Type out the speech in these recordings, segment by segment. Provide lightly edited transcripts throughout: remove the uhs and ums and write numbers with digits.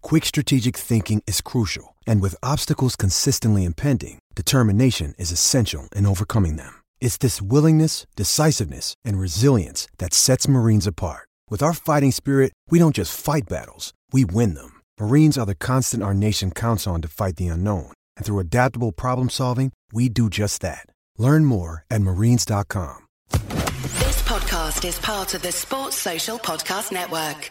quick strategic thinking is crucial, and with obstacles consistently impending, determination is essential in overcoming them. It's this willingness, decisiveness, and resilience that sets Marines apart. With our fighting spirit, we don't just fight battles, we win them. Marines are the constant our nation counts on to fight the unknown, and through adaptable problem solving, we do just that. Learn more at marines.com. This podcast is part of the Sports Social Podcast Network.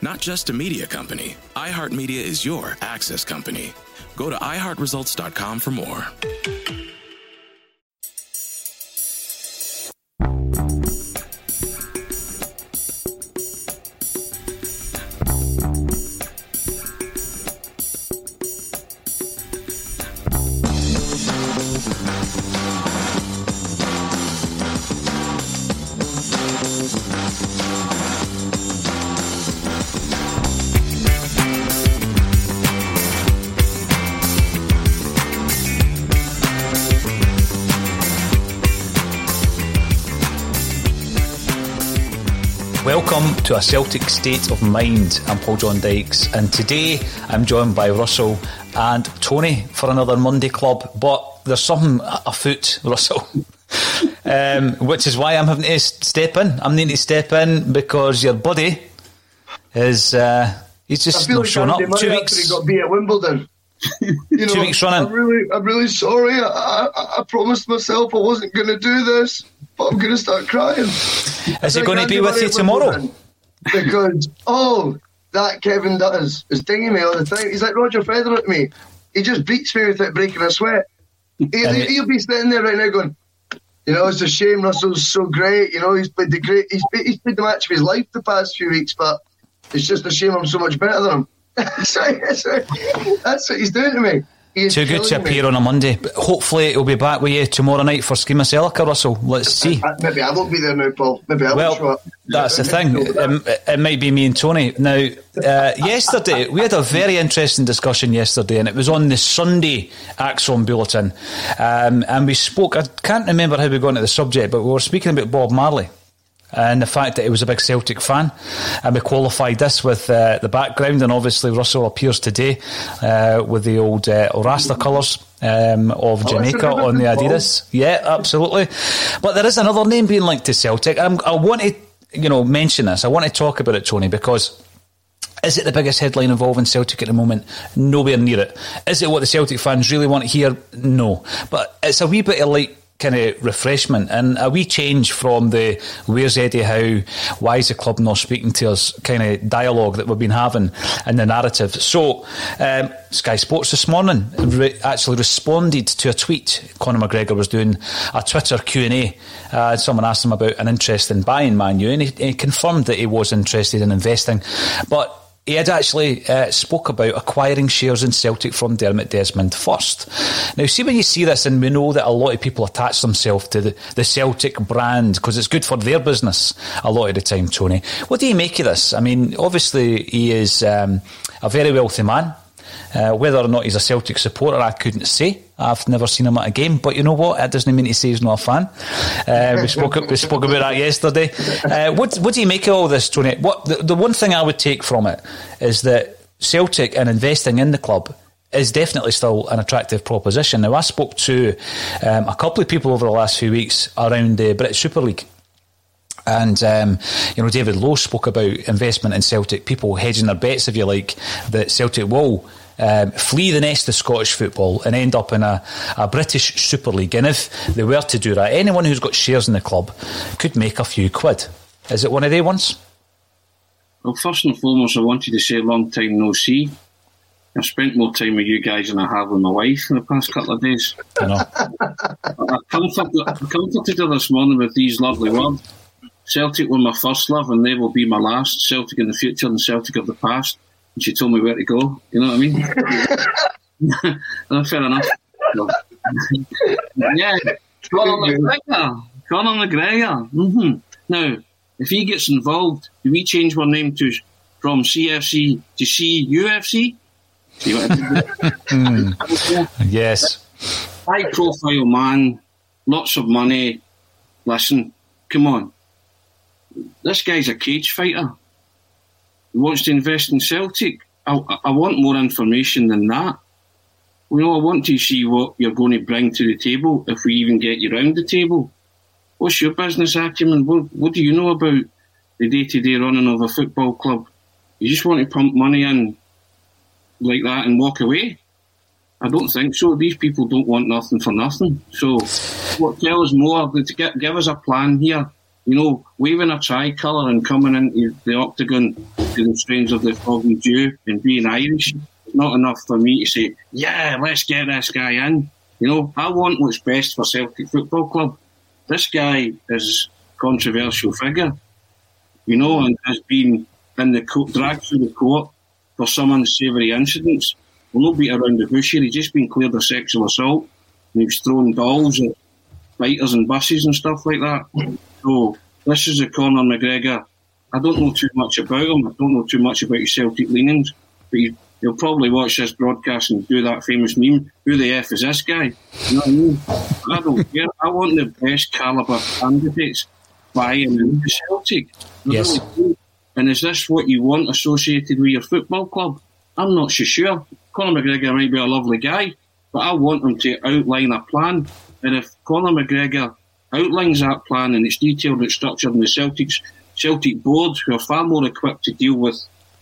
Not just a media company, iHeartMedia is your access company. Go to iHeartResults.com for more. Welcome to A Celtic State of Mind. I'm Paul John Dykes, and today I'm joined by Russell and Tony for another Monday Club, but there's something afoot, Russell, which is why I'm having to step in. I'm needing to step in because your buddy is, he's just not showing up. 2 weeks. He got beat at Wimbledon. You know, 2 weeks running. I'm really sorry. I promised myself I wasn't going to do this, but I'm going to start crying. Is he going to be with you tomorrow? Because all that Kevin does is dinging me all the time. He's like Roger Federer at me. He just beats me without breaking a sweat. He'll be sitting there right now going, you know, it's a shame Russell's so great. You know, he's played the match of his life the past few weeks, but it's just a shame I'm so much better than him. That's what he's doing to me. Too good to appear on a Monday. But hopefully he'll be back with you tomorrow night for Schema Celica, Russell. Let's see. Maybe I won't be there now, Paul. Maybe I won't show up. That's the thing. It might be me and Tony. Now, yesterday, we had a very interesting discussion yesterday, and it was on the Sunday Axon Bulletin. And we spoke, I can't remember how we got into the subject, but we were speaking about Bob Marley. and the fact that he was a big Celtic fan. And we qualified this with the background, and obviously Russell appears today with the old Orasta colours of Jamaica on the Adidas. Yeah, absolutely. But there is another name being linked to Celtic. I want to mention this. I want to talk about it, Tony, because... is it the biggest headline involving Celtic at the moment? Nowhere near it. Is it what the Celtic fans really want to hear? No. But it's a wee bit of light kind of refreshment and a wee change from the where's Eddie Howe, why is the club not speaking to us kind of dialogue that we've been having in the narrative. So Sky Sports this morning actually responded to a tweet. Conor McGregor was doing a Twitter Q&A and someone asked him about an interest in buying Man U, and he confirmed that he was interested in investing, but he had actually spoke about acquiring shares in Celtic from Dermot Desmond first. Now, see, when you see this, and we know that a lot of people attach themselves to the Celtic brand because it's good for their business a lot of the time, Tony. What do you make of this? I mean, obviously, he is a very wealthy man. Whether or not he's a Celtic supporter, I couldn't say. I've never seen him at a game, but you know what? That doesn't mean to say he's not a fan. We spoke about that yesterday. What do you make of all this, Tony? What the one thing I would take from it is that Celtic and investing in the club is definitely still an attractive proposition. Now, I spoke to a couple of people over the last few weeks around the British Super League. And, David Lowe spoke about investment in Celtic, people hedging their bets, if you like, that Celtic will flee the nest of Scottish football and end up in a British Super League. And if they were to do that, anyone who's got shares in the club could make a few quid. Is it one of they ones? Well, first and foremost, I wanted to say long time no see. I've spent more time with you guys than I have with my wife in the past couple of days. I know. I comforted her this morning with these lovely words. Celtic were my first love and they will be my last. Celtic in the future and Celtic of the past. And she told me where to go. You know what I mean? Fair enough. Yeah, Conor McGregor. Mm-hmm. Now, if he gets involved, do we change our name from CFC to CUFC? See what I did? Yes. High profile man, lots of money. Listen, come on. This guy's a cage fighter. He wants to invest in Celtic. I want more information than that. I want to see what you're going to bring to the table if we even get you round the table. What's your business acumen? What do you know about the day-to-day running of a football club? You just want to pump money in like that and walk away? I don't think so. These people don't want nothing for nothing. So tell us more. Give us a plan here. Waving a tricolour and coming into the octagon to the strains of the Fog and Dew and being Irish is not enough for me to say, yeah, let's get this guy in. I want what's best for Celtic Football Club. This guy is a controversial figure, and has been in the court, dragged through the court for some unsavoury incidents. We'll not beat around the bush here. He's just been cleared of sexual assault and he's thrown dolls at fighters and buses and stuff like that. So this is a Conor McGregor. I don't know too much about him. I don't know too much about his Celtic leanings. But he'll probably watch this broadcast and do that famous meme, who the F is this guy? You know what I mean? I don't care. I want the best calibre candidates buying into Celtic. Yes. And is this what you want associated with your football club? I'm not so sure. Conor McGregor might be a lovely guy, but I want him to outline a plan. And if Conor McGregor outlines that plan and it's detailed and it's structured in the Celtic board, who are far more equipped to deal with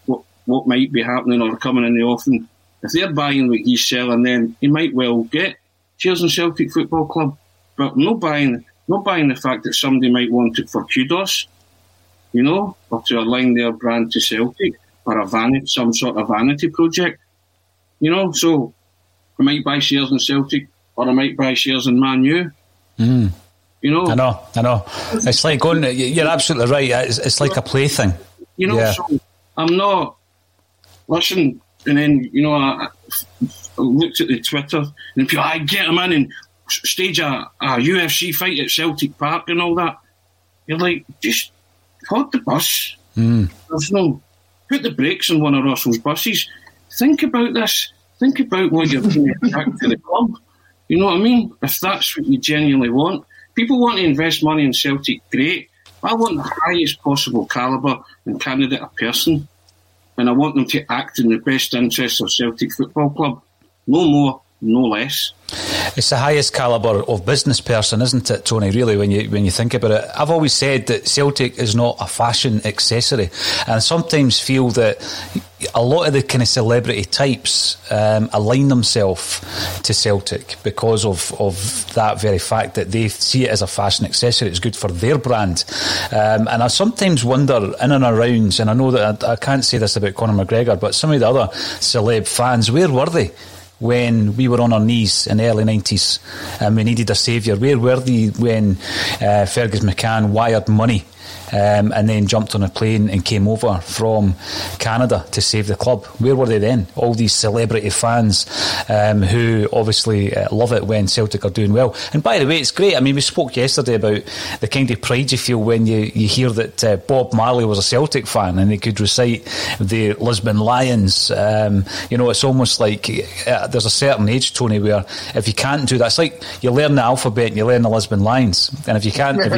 what might be happening or coming in the offing. If they're buying what he's selling, then he might well get shares in Celtic Football Club. But not buying the fact that somebody might want it for kudos, or to align their brand to Celtic or some sort of vanity project. So I might buy shares in Celtic or I might buy shares in Man U. Mm. I know. It's like going. You're absolutely right. It's like a plaything. Yeah. So I'm not. Listen, and then I looked at the Twitter and people. I get him in and stage a UFC fight at Celtic Park and all that. You're like, just hold the bus. Mm. There's no put the brakes on one of Russell's buses. Think about this. Think about what you're doing to the club. You know what I mean? If that's what you genuinely want. People want to invest money in Celtic, great. I want the highest possible calibre and candidate a person, and I want them to act in the best interests of Celtic Football Club. No more, no less. It's the highest calibre of business person, isn't it, Tony, really, when you think about it? I've always said that Celtic is not a fashion accessory, and I sometimes feel that a lot of the kind of celebrity types align themselves to Celtic because of that very fact that they see it as a fashion accessory. It's good for their brand. And I sometimes wonder in and around, and I know that I can't say this about Conor McGregor, but some of the other celeb fans, where were they when we were on our knees in the early 90s and we needed a saviour? Where were they when Fergus McCann wired money and then jumped on a plane and came over from Canada to save the club? Where were they then? All these celebrity fans who obviously love it when Celtic are doing well. And by the way, it's great. I mean, we spoke yesterday about the kind of pride you feel when you hear that Bob Marley was a Celtic fan and they could recite the Lisbon Lions. You know, it's almost like there's a certain age, Tony, where if you can't do that, it's like you learn the alphabet and you learn the Lisbon Lions. And if you can't do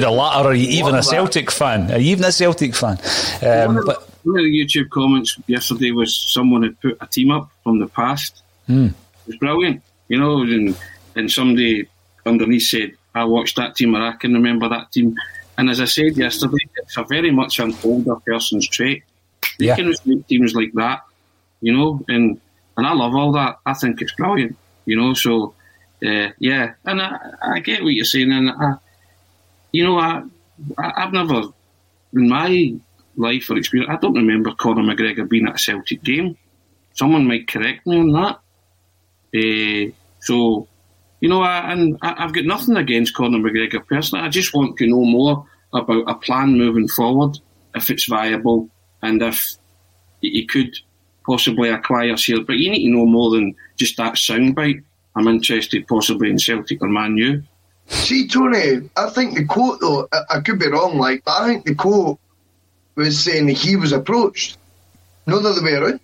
the latter, even a Celtic fan. One of the YouTube comments yesterday was someone had put a team up from the past. Mm. It was brilliant, you know. And somebody underneath said, "I watched that team, or I can remember that team." And as I said yesterday, it's a very much an older person's trait. They can recruit teams like that, you know. And I love all that. I think it's brilliant, you know. So yeah, and I get what you're saying, and I've never, in my life or experience, I don't remember Conor McGregor being at a Celtic game. Someone might correct me on that. I've got nothing against Conor McGregor personally. I just want to know more about a plan moving forward, if it's viable, and if he could possibly acquire us here. But you need to know more than just that soundbite. I'm interested possibly in Celtic or Man U. See, Tony, I think the quote, though, I could be wrong, but I think the quote was saying he was approached, not the other way around.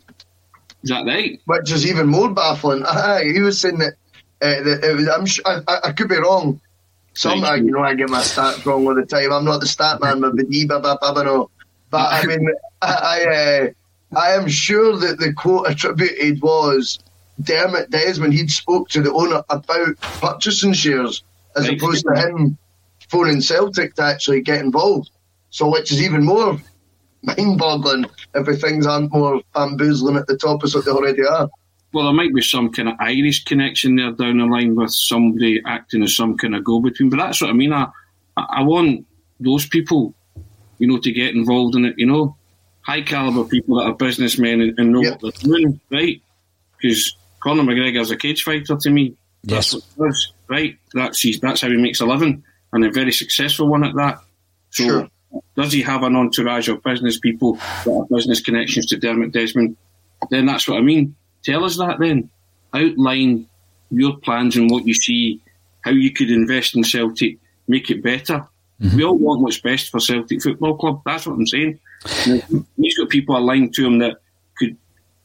Is that right? Which is even more baffling. He was saying that it was, I could be wrong. I get my stats wrong all the time. I'm not the stat man, but I mean, I am sure that the quote attributed was Dermot Desmond. He'd spoke to the owner about purchasing shares, as opposed to him phoning Celtic to actually get involved. So, which is even more mind-boggling if things aren't more bamboozling at the top as what they already are. Well, there might be some kind of Irish connection there down the line with somebody acting as some kind of go-between. But that's what I mean. I want those people, you know, to get involved in it, you know. High-calibre people that are businessmen and know what they're doing, right? Because Conor McGregor's a cage fighter to me. Yes. That's what it is. Right, that's how he makes a living, and a very successful one at that. So, sure. Does he have an entourage of business people that have business connections to Dermot Desmond? Then that's what I mean. Tell us that then. Outline your plans and what you see, how you could invest in Celtic, make it better. Mm-hmm. We all want what's best for Celtic Football Club. That's what I'm saying. He's got people aligned to him that could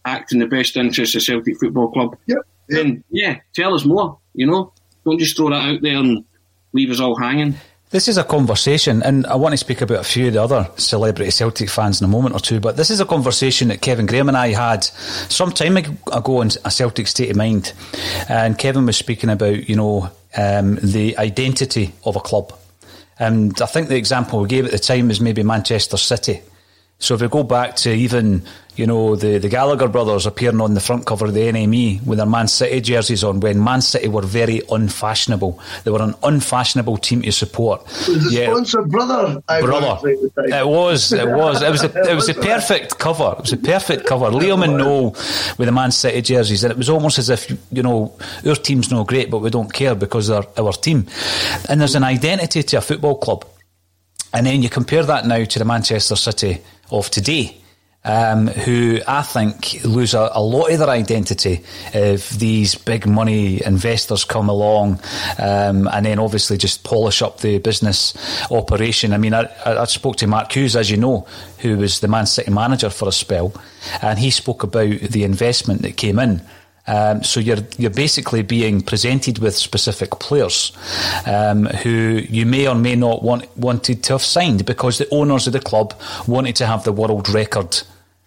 act in the best interest of Celtic Football Club. Yep. Then, tell us more, you know. Don't just throw that out there and leave us all hanging. This is a conversation, and I want to speak about a few of the other celebrity Celtic fans in a moment or two, but this is a conversation that Kevin Graham and I had some time ago in A Celtic State of Mind, and Kevin was speaking about, you know, the identity of a club. And I think the example we gave at the time was maybe Manchester City. So if we go back to even, you know, the Gallagher brothers appearing on the front cover of the NME with their Man City jerseys on, when Man City were very unfashionable. They were an unfashionable team to support. It was the sponsor, brother. It was. It was the perfect cover. It was the perfect cover. Liam and Noel with the Man City jerseys, and it was almost as if, you know, our team's no great, but we don't care because they're our team. And there's an identity to a football club. And then you compare that now to the Manchester City of today, who I think lose a lot of their identity if these big money investors come along and then obviously just polish up the business operation. I mean, I spoke to Mark Hughes, as you know, who was the Man City manager for a spell, and he spoke about the investment that came in So you're basically being presented with specific players who you may or may not wanted to have signed because the owners of the club wanted to have the world record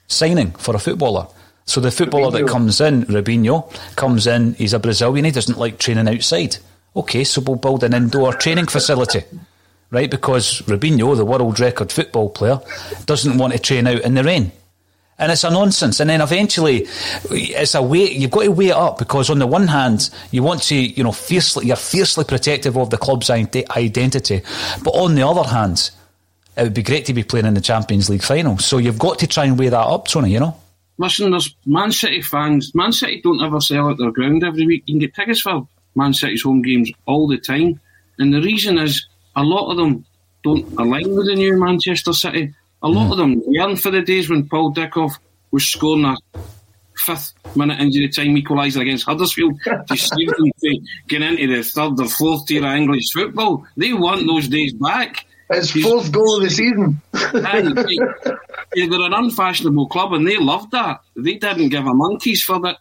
signing for a footballer. So the footballer Robinho. That comes in, Robinho, comes in, he's a Brazilian, he doesn't like training outside. Okay, so we'll build an indoor training facility, right? Because Robinho, the world record football player, doesn't want to train out in the rain. And it's a nonsense. And then eventually, it's a way, you've got to weigh it up because on the one hand, you want to, you know, you're fiercely protective of the club's identity. But on the other hand, it would be great to be playing in the Champions League final. So you've got to try and weigh that up, Tony, you know? Listen, there's Man City fans. Man City don't ever sell out their ground every week. You can get tickets for Man City's home games all the time. And the reason is a lot of them don't align with the new Manchester City. A lot of them yearn for the days when Paul Dickoff was scoring a fifth-minute injury-time equaliser against Huddersfield to save them to get into the third or fourth tier of English football. They want those days back. It's fourth goal of the season. And they're an unfashionable club, and they loved that. They didn't give a monkeys for that.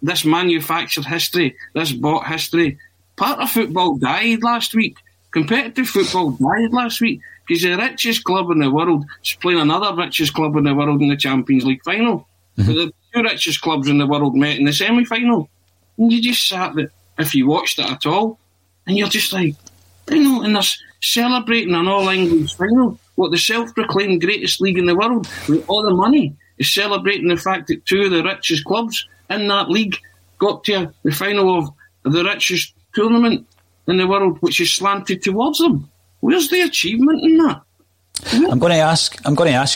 This manufactured history, this bought history. Part of football died last week. Competitive football died last week. Because the richest club in the world is playing another richest club in the world in the Champions League final. Mm-hmm. The two richest clubs in the world met in the semi-final. And you just sat there, if you watched it at all, and you're just like, you know, and they're celebrating an all-English final. What, the self-proclaimed greatest league in the world with all the money is celebrating the fact that two of the richest clubs in that league got to the final of the richest tournament in the world, which is slanted towards them. Where's the achievement in that? I'm going to ask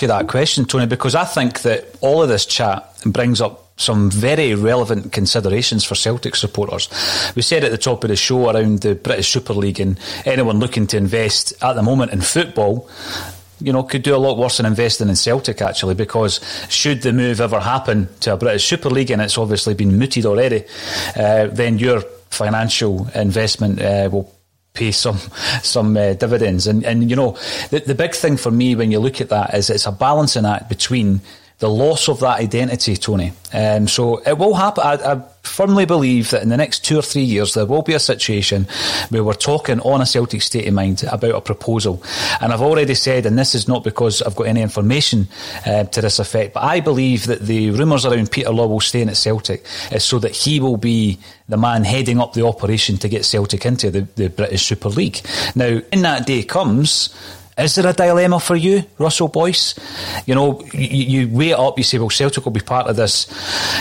you that question, Tony, because I think that all of this chat brings up some very relevant considerations for Celtic supporters. We said at the top of the show around the British Super League, and anyone looking to invest at the moment in football, you know, could do a lot worse than investing in Celtic, actually, because should the move ever happen to a British Super League, and it's obviously been mooted already, then your financial investment will pay some dividends. And you know, the big thing for me when you look at that is it's a balancing act between the loss of that identity, Tony. So it will happen. I firmly believe that in the next 2 or 3 years there will be a situation where we're talking on A Celtic State of Mind about a proposal. And I've already said, and this is not because I've got any information to this effect, but I believe that the rumours around Peter Lawwell staying at Celtic is so that he will be the man heading up the operation to get Celtic into the British Super League. Now, when that day comes, is there a dilemma for you, Russell Boyce? You know, you weigh it up, you say, well, Celtic will be part of this,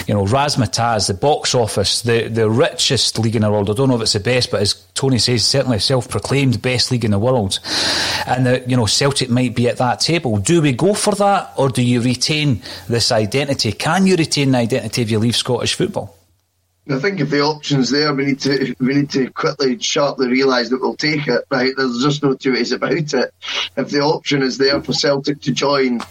you know, razzmatazz, the box office, the richest league in the world. I don't know if it's the best, but as Tony says, certainly self-proclaimed best league in the world. And, you know, Celtic might be at that table. Do we go for that, or do you retain this identity? Can you retain the identity if you leave Scottish football? I think if the option's there, we need to quickly, sharply realise that we'll take it, right? There's just no two ways about it. If the option is there for Celtic to join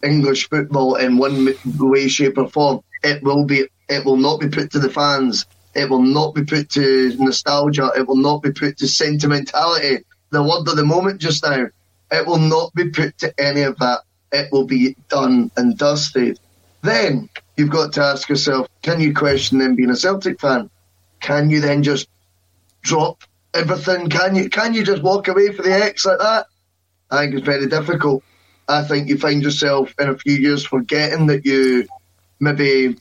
English football in one way, shape or form, it will not be put to the fans. It will not be put to nostalgia. It will not be put to sentimentality, the word of the moment just now. It will not be put to any of that. It will be done and dusted. Then you've got to ask yourself, can you question them being a Celtic fan? Can you then just drop everything? Can you just walk away for the X like that? I think it's very difficult. I think you find yourself in a few years forgetting that you maybe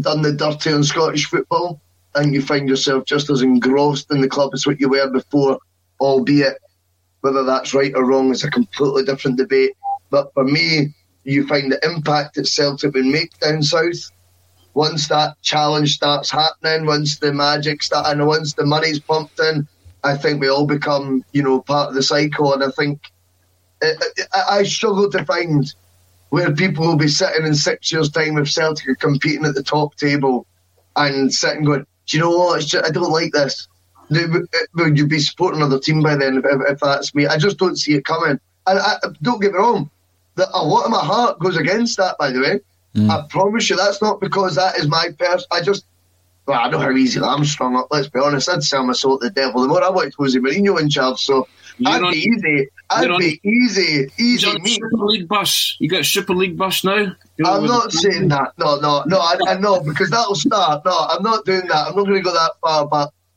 done the dirty on Scottish football, and you find yourself just as engrossed in the club as what you were before, albeit whether that's right or wrong is a completely different debate. But for me, you find the impact that Celtic would make down south. Once that challenge starts happening, once the magic starts, and once the money's pumped in, I think we all become, you know, part of the cycle. And I think I struggle to find where people will be sitting in 6 years' time if Celtic are competing at the top table and sitting going, do you know what? It's just, I don't like this. Would you be supporting another team by then if that's me? I just don't see it coming. And don't get me wrong. A lot of my heart goes against that, by the way. I promise you, that's not because that is my person. I know how easy I'm strung up, let's be honest. I'd sell my soul to the devil. The more I watched Jose Mourinho in charge, so I'd be easy. I'd be easy meat. Super League bus. You got Super League bus now? I'm not saying that. No. I know, because that'll start. No, I'm not doing that. I'm not going to go that far back.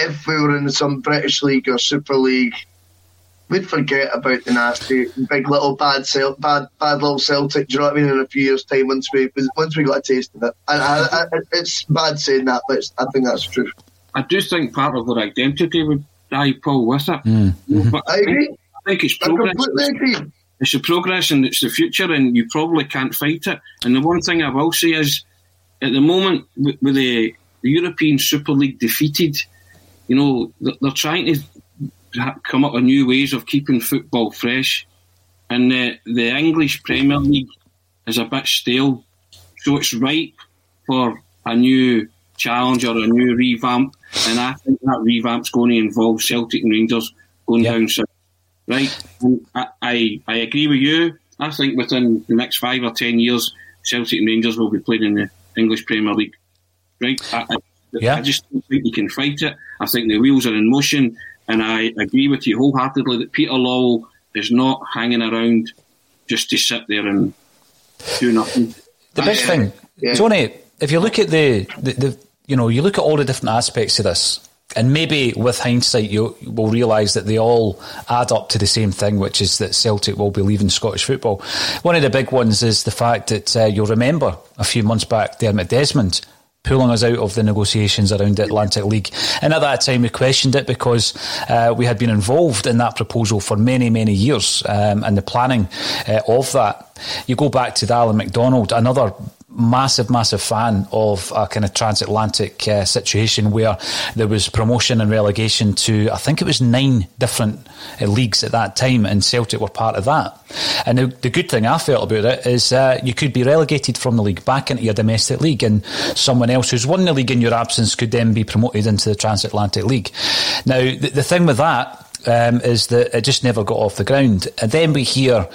if we were in some British League or Super League, we'd forget about the nasty, big little bad little Celtic. Do you know what I mean? In a few years' time, once we got a taste of it, and it's bad saying that, but I think that's true. I do think part of their identity would die, Paul, with it. Mm-hmm. But I agree. I think it's progress. I completely agree. It's the progress and it's the future, and you probably can't fight it. And the one thing I will say is, at the moment, with the European Super League defeated, you know, they're trying to come up with new ways of keeping football fresh. And the English Premier League is a bit stale, so it's ripe for a new challenge or a new revamp. And I think that revamp's going to involve Celtic and Rangers going down south. Right, I agree with you. I think within the next 5 or 10 years, Celtic and Rangers will be playing in the English Premier League. Right? I just don't think you can fight it. I think the wheels are in motion, and I agree with you wholeheartedly that Peter Lawwell is not hanging around just to sit there and do nothing. The big thing, Tony, if you look at the you look at all the different aspects of this. And maybe with hindsight, you will realise that they all add up to the same thing, which is that Celtic will be leaving Scottish football. One of the big ones is the fact that you'll remember a few months back, Dermot Desmond pulling us out of the negotiations around the Atlantic League. And at that time, we questioned it because we had been involved in that proposal for many, many years and the planning of that. You go back to Alan McDonald, another massive fan of a kind of transatlantic situation where there was promotion and relegation to, I think it was 9 different leagues at that time, and Celtic were part of that. And the good thing I felt about it is you could be relegated from the league back into your domestic league, and someone else who's won the league in your absence could then be promoted into the transatlantic league. Now, the thing with that is that it just never got off the ground. And then we hear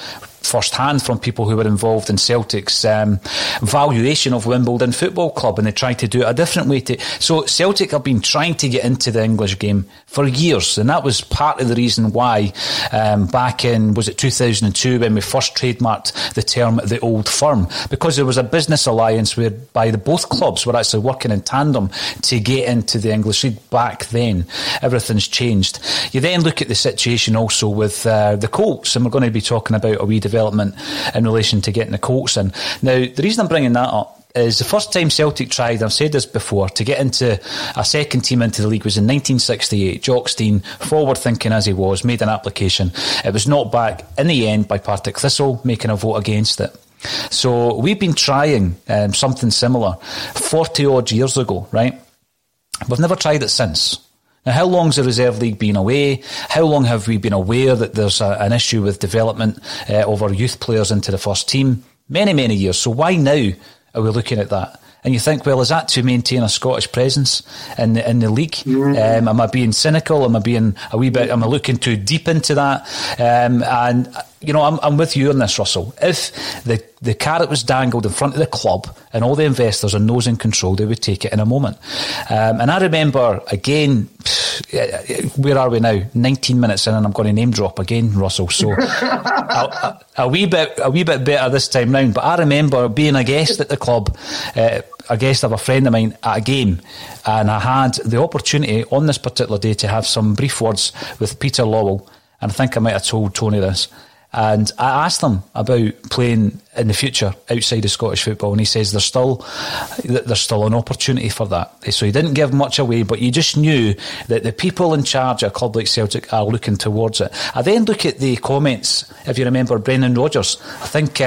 firsthand from people who were involved in Celtic's valuation of Wimbledon Football Club, and they tried to do it a different way. So Celtic have been trying to get into the English game for years, and that was part of the reason why back in, was it 2002, when we first trademarked the term the Old Firm, because there was a business alliance whereby both clubs were actually working in tandem to get into the English League back then. Everything's changed. You then look at the situation also with the Colts, and we're going to be talking about a wee development in relation to getting the Colts in. Now, the reason I'm bringing that up is the first time Celtic tried, I've said this before, to get into a second team into the league was in 1968. Jock Stein, forward-thinking as he was, made an application. It was knocked back in the end by Partick Thistle, making a vote against it. So we've been trying something similar 40-odd years ago, right? We've never tried it since. Now, how long's the Reserve League been away? How long have we been aware that there's an issue with development of our youth players into the first team? Many, many years. So why now are we looking at that? And you think, well, is that to maintain a Scottish presence in the league? Mm-hmm. Am I being cynical? Am I being a wee bit? Am I looking too deep into that? And I'm with you on this, Russell. If the carrot was dangled in front of the club and all the investors are nose in control, they would take it in a moment. And I remember again, where are we now? 19 minutes in, and I'm going to name drop again, Russell. So a wee bit better this time round. But I remember being a guest at the club. A guest of a friend of mine at a game, and I had the opportunity on this particular day to have some brief words with Peter Lawwell, and I think I might have told Tony this, and I asked him about playing in the future outside of Scottish football, and he says there's still an opportunity for that. So he didn't give much away, but you just knew that the people in charge of a club like Celtic are looking towards it. I then look at the comments, if you remember Brendan Rodgers, I think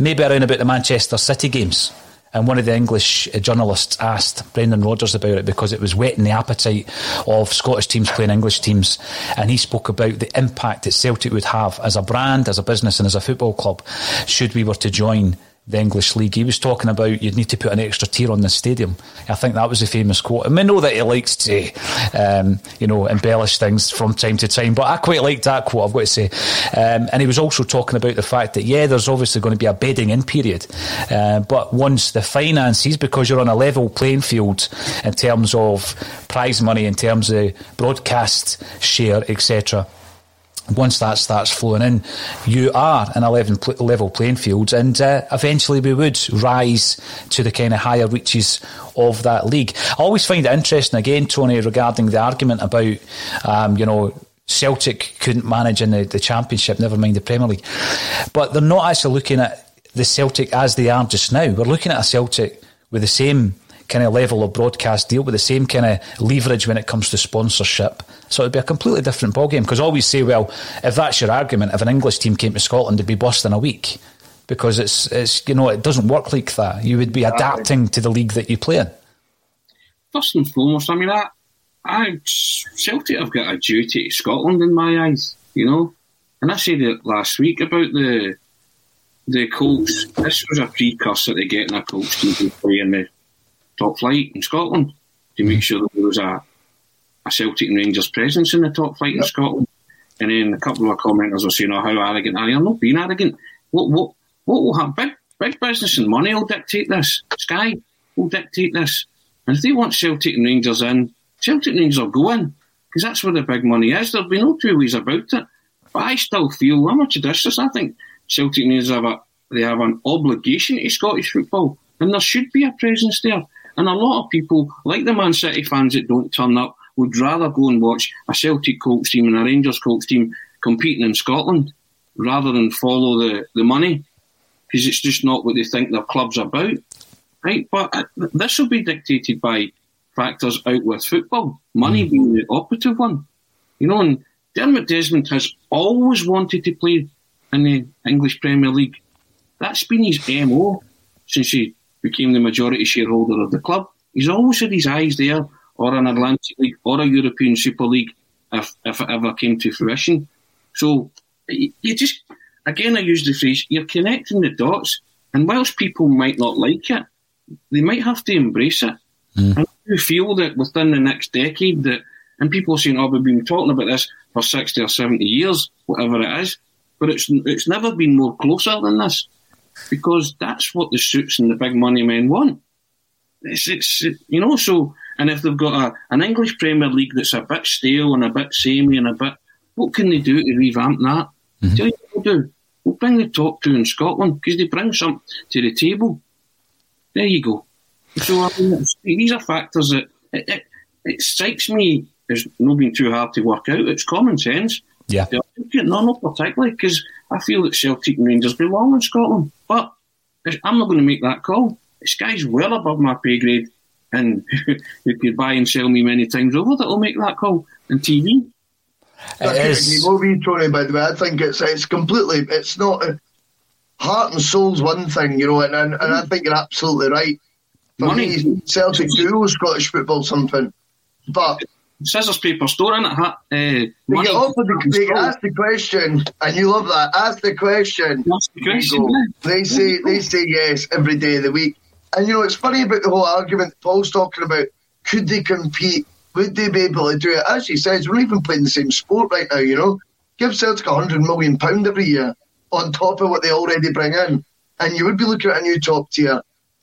maybe around about the Manchester City games. And one of the English journalists asked Brendan Rodgers about it because it was whetting the appetite of Scottish teams playing English teams. And he spoke about the impact that Celtic would have as a brand, as a business and as a football club should we were to join the English League. He was talking about you'd need to put an extra tier on the stadium. I think that was a famous quote. And we know that he likes to embellish things from time to time, but I quite liked that quote, I've got to say. And he was also talking about the fact that, yeah, there's obviously going to be a bedding in period, but once the finances, because you're on a level playing field in terms of prize money, in terms of broadcast share, etc., once that starts flowing in, you are in a level playing field, and eventually we would rise to the kind of higher reaches of that league. I always find it interesting, again, Tony, regarding the argument about, Celtic couldn't manage in the Championship, never mind the Premier League. But they're not actually looking at the Celtic as they are just now. We're looking at a Celtic with the same kind of level of broadcast deal, with the same kind of leverage when it comes to sponsorship. So it'd be a completely different ballgame, because I always say, well, if that's your argument, if an English team came to Scotland, they'd be bust in a week, because it's it doesn't work like that. You would be adapting to the league that you play in. First and foremost, Celtic have got a duty to Scotland in my eyes, And I said it last week about the Colts. This was a precursor to getting a Colts team to play in the top flight in Scotland, to make sure that there was a Celtic and Rangers presence in the top flight in Scotland. And then a couple of commenters were saying, how arrogant are you? I'm not being arrogant. What will happen? Big business and money will dictate this. Sky will dictate this. And if they want Celtic and Rangers in, Celtic and Rangers will go in, because that's where the big money is. There'll be no two ways about it. But I still feel, I'm a traditionalist, I think Celtic and Rangers have an obligation to Scottish football, and there should be a presence there. And a lot of people, like the Man City fans that don't turn up, would rather go and watch a Celtic Colts team and a Rangers Colts team competing in Scotland rather than follow the money, because it's just not what they think their club's about. Right? But this will be dictated by factors out with football, money being the operative one. And Dermot Desmond has always wanted to play in the English Premier League. That's been his MO since he became the majority shareholder of the club. He's always had his eyes there, or an Atlantic League, or a European Super League, if it ever came to fruition. So, you just, again, I use the phrase, you're connecting the dots, and whilst people might not like it, they might have to embrace it. And I do feel that within the next decade, and people are saying, we've been talking about this for 60 or 70 years, whatever it is, but it's never been more closer than this. Because that's what the suits and the big money men want. And if they've got an English Premier League that's a bit stale and a bit samey and a bit, what can they do to revamp that? Tell you what we'll do. We'll bring the top two in Scotland, because they bring something to the table. There you go. So these are factors that it strikes me as not being too hard to work out. It's common sense. Yeah. Not particularly, because I feel that Celtic and Rangers belong in Scotland. But I'm not going to make that call. This guy's well above my pay grade, and you could buy and sell me many times over that will make that call on TV. Tony, by the way, I think it's completely, it's not, heart and soul's one thing, and I think you're absolutely right. For me, Celtic do Scottish football something, but scissors, paper, store, innit? They ask the question, and you love that. Ask the question. They say yes every day of the week. And it's funny about the whole argument Paul's talking about. Could they compete? Would they be able to do it? As he says, we're not even playing the same sport right now. Give Celtic £100 million every year on top of what they already bring in, and you would be looking at a new top tier.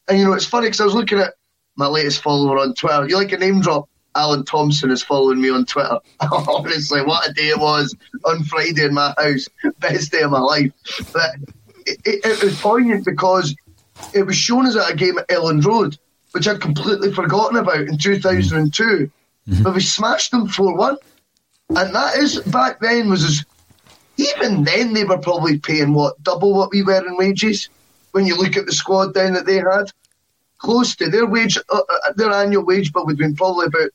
And it's funny, because I was looking at my latest follower on Twitter. You like a name drop? Alan Thompson is following me on Twitter. Honestly, what a day it was on Friday in my house. Best day of my life. But it was poignant, because it was shown as at a game at Elland Road, which I'd completely forgotten about in 2002. But we smashed them 4-1. And that is, back then, even then they were probably paying, double what we were in wages? When you look at the squad then that they had. Close to their wage, their annual wage, but we'd been probably about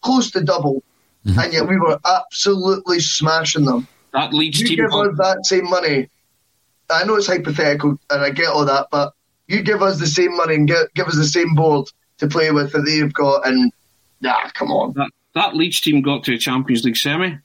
close to double, and yet we were absolutely smashing them. That leads to give us that same money. I know it's hypothetical, and I get all that, but you give us the same money and give us the same board to play with that they've got, and nah, come on. That Leeds team got to a Champions League semi.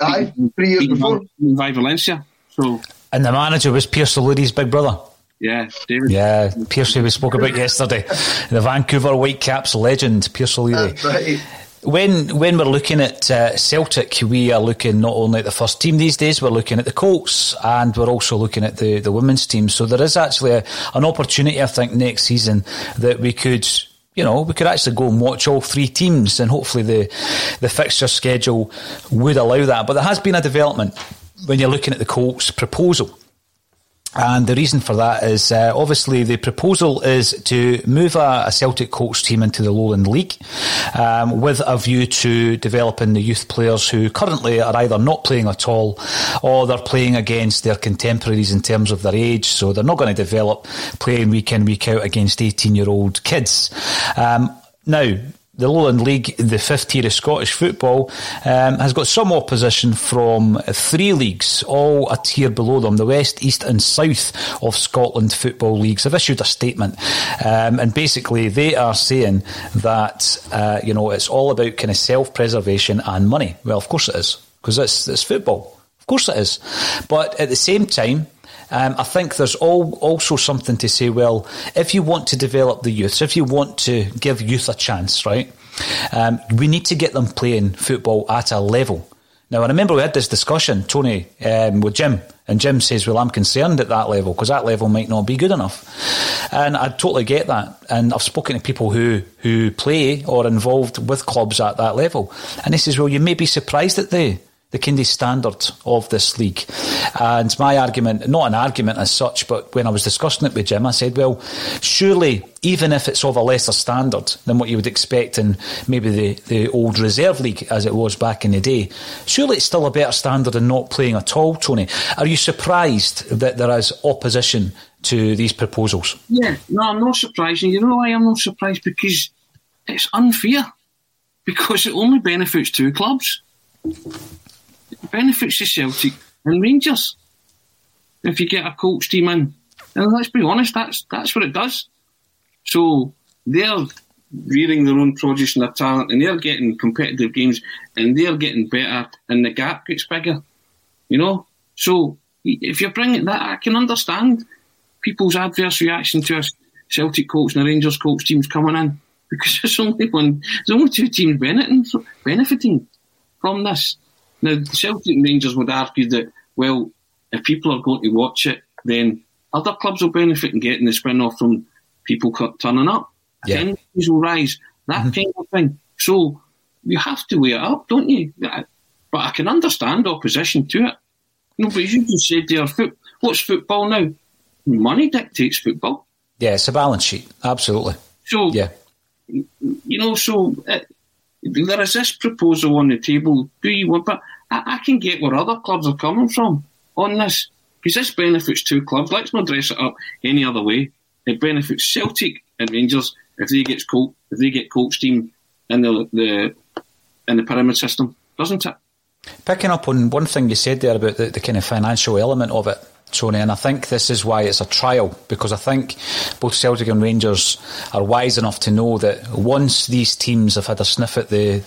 Aye, 3 years before. By Valencia. So. And the manager was Pierce O'Leary's big brother. Yeah, David. Yeah, Pierce we spoke about yesterday. The Vancouver Whitecaps legend, Pierce O'Leary. Right. When we're looking at Celtic, we are looking not only at the first team these days, we're looking at the Colts, and we're also looking at the women's team. So there is actually an opportunity, I think, next season that we could... You know, we could actually go and watch all three teams, and hopefully the fixture schedule would allow that. But there has been a development when you're looking at the Colts' proposal. And the reason for that is, obviously, the proposal is to move a Celtic Colts team into the Lowland League with a view to developing the youth players who currently are either not playing at all or they're playing against their contemporaries in terms of their age. So they're not going to develop playing week in, week out against 18-year-old kids. Now, the Lowland League, the fifth tier of Scottish football, has got some opposition from three leagues, all a tier below them. The West, East and South of Scotland football leagues have issued a statement. And basically they are saying that, you know, it's all about kind of self-preservation and money. Well, of course it is, because it's football. Of course it is. But at the same time, I think there's also something to say, well, if you want to develop the youth, if you want to give youth a chance, right, we need to get them playing football at a level. Now, I remember we had this discussion, Tony, with Jim, and Jim says, well, I'm concerned at that level because that level might not be good enough. And I totally get that. And I've spoken to people who play or are involved with clubs at that level. And he says, well, you may be surprised at the kind of standard of this league. And my argument, not an argument as such, but when I was discussing it with Jim, I said, well, surely even if it's of a lesser standard than what you would expect in maybe the old reserve league as it was back in the day, surely it's still a better standard than not playing at all, Tony. Are you surprised that there is opposition to these proposals? Yeah, no, I'm not surprised. And you know why I'm not surprised? Because it's unfair. Because it only benefits two clubs. Benefits to Celtic and Rangers if you get a Colts team in, and let's be honest, that's what it does. So they're rearing their own produce and their talent, and they're getting competitive games, and they're getting better, and the gap gets bigger, you know. So if you're bringing that, I can understand people's adverse reaction to a Celtic Colts and a Rangers Colts teams coming in, because there's only two teams benefiting from this. Now, Celtic and Rangers would argue that, well, if people are going to watch it, then other clubs will benefit in getting the spin-off from people turning up. Yeah. Tendencies will rise, that kind of thing. So you have to weigh it up, don't you? But I can understand opposition to it. No, but as you just said there, what's football now? Money dictates football. Yeah, it's a balance sheet, absolutely. So, yeah. You know, so... there is this proposal on the table. Do you want? But I can get where other clubs are coming from on this, because this benefits two clubs. Let's not dress it up any other way. It benefits Celtic and Rangers if they get Colts team in the pyramid system, doesn't it? Picking up on one thing you said there about the kind of financial element of it, Tony, and I think this is why it's a trial, because I think both Celtic and Rangers are wise enough to know that once these teams have had a sniff at the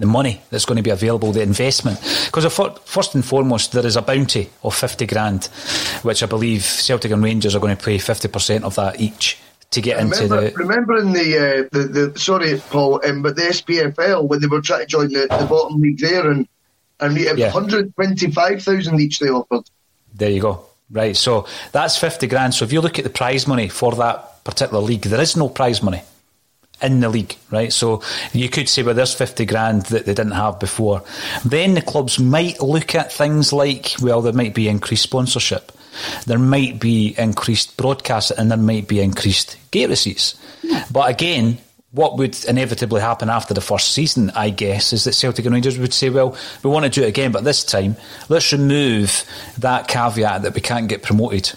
money that's going to be available, the investment, because first and foremost there is a bounty of $50,000, which I believe Celtic and Rangers are going to pay 50% of that each to get into the... Remembering the sorry, Paul, but the SPFL, when they were trying to join the bottom league there, and 125,000 each they offered. There you go. Right, so that's $50,000. So if you look at the prize money for that particular league, there is no prize money in the league, right? So you could say, well, there's $50,000 that they didn't have before. Then the clubs might look at things like, well, there might be increased sponsorship, there might be increased broadcast, and there might be increased gate receipts. Yeah. But again, what would inevitably happen after the first season, I guess, is that Celtic and Rangers would say, well, we want to do it again, but this time, let's remove that caveat that we can't get promoted.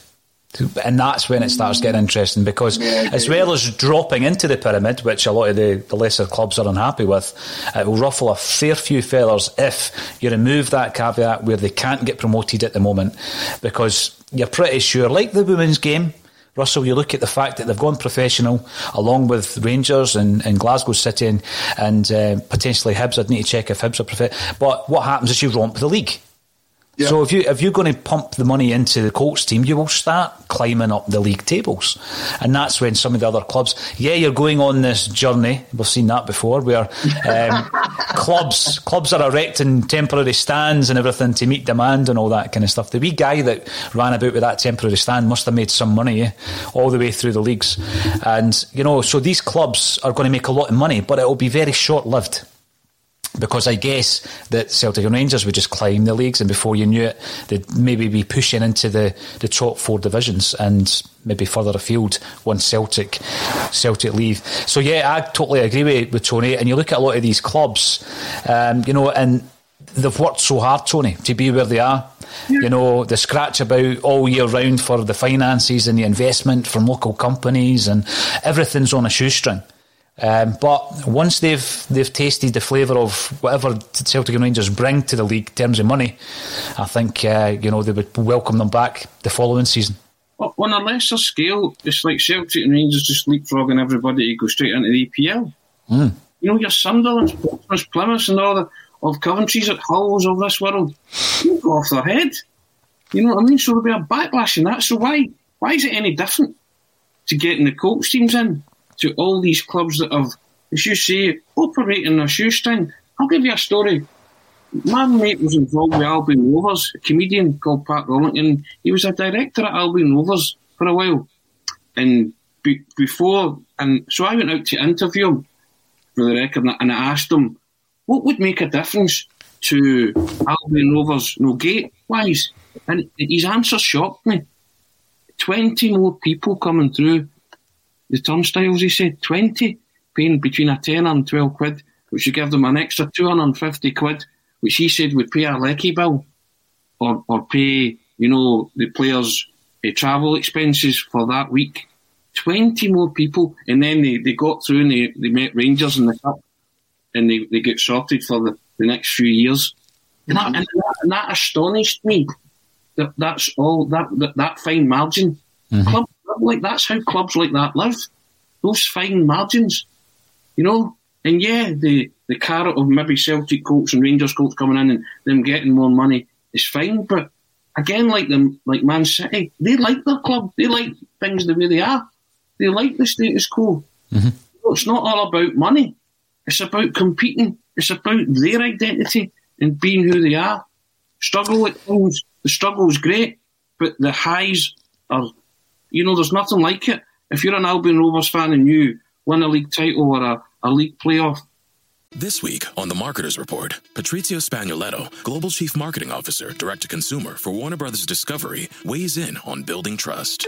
And that's when it starts getting interesting, because as well as dropping into the pyramid, which a lot of the lesser clubs are unhappy with, it will ruffle a fair few feathers if you remove that caveat where they can't get promoted at the moment, because you're pretty sure, like the women's game, Russell, you look at the fact that they've gone professional along with Rangers and Glasgow City and potentially Hibs. I'd need to check if Hibs are professional. But what happens is you romp the league. Yeah. So if you're going to pump the money into the Colts team, you will start climbing up the league tables. And that's when some of the other clubs, you're going on this journey. We've seen that before, where clubs are erecting temporary stands and everything to meet demand and all that kind of stuff. The wee guy that ran about with that temporary stand must have made some money all the way through the leagues. And, so these clubs are going to make a lot of money, but it will be very short-lived. Because I guess that Celtic and Rangers would just climb the leagues, and before you knew it, they'd maybe be pushing into the top four divisions and maybe further afield once Celtic leave. So I totally agree with Tony. And you look at a lot of these clubs, and they've worked so hard, Tony, to be where they are. Yeah. The scratch about all year round for the finances and the investment from local companies, and everything's on a shoestring. But once they've tasted the flavour of whatever Celtic and Rangers bring to the league in terms of money, I think they would welcome them back the following season. Well, on a lesser scale, it's like Celtic and Rangers just leapfrogging everybody to go straight into the EPL. Mm. Your Sunderland's, Portsmouth's, Plymouth's, and all of Coventry's, at Hulls of this world, you go off their head. You know what I mean? So there'll be a backlash in that. So why is it any different to getting the coach teams in? To all these clubs that have, as you say, operating a shoestring. I'll give you a story. My mate was involved with Albion Rovers, a comedian called Pat Rollington. He was a director at Albion Rovers for a while. And so I went out to interview him for the record, and I asked him, what would make a difference to Albion Rovers, no gate-wise? And his answer shocked me. 20 more people coming through the turnstiles, he said, 20, paying between a tenner and 12 quid, which would give them an extra 250 quid, which he said would pay our lecky bill or pay, the players' travel expenses for that week. 20 more people, and then they got through and they met Rangers in the Cup, and they get sorted for the next few years. And that astonished me. That's all, that fine margin. Mm-hmm. That's how clubs like that live. Those fine margins, And the carrot of maybe Celtic coach and Rangers coach coming in and them getting more money is fine. But again, like Man City, they like their club. They like things the way they are. They like the status quo. Mm-hmm. It's not all about money. It's about competing. It's about their identity and being who they are. Struggle at times. The struggle's great, but the highs are. There's nothing like it. If you're an Albion Rovers fan and you win a league title or a league playoff. This week on The Marketer's Report, Patrizio Spagnoletto, Global Chief Marketing Officer, Direct-to-Consumer for Warner Brothers Discovery, weighs in on building trust.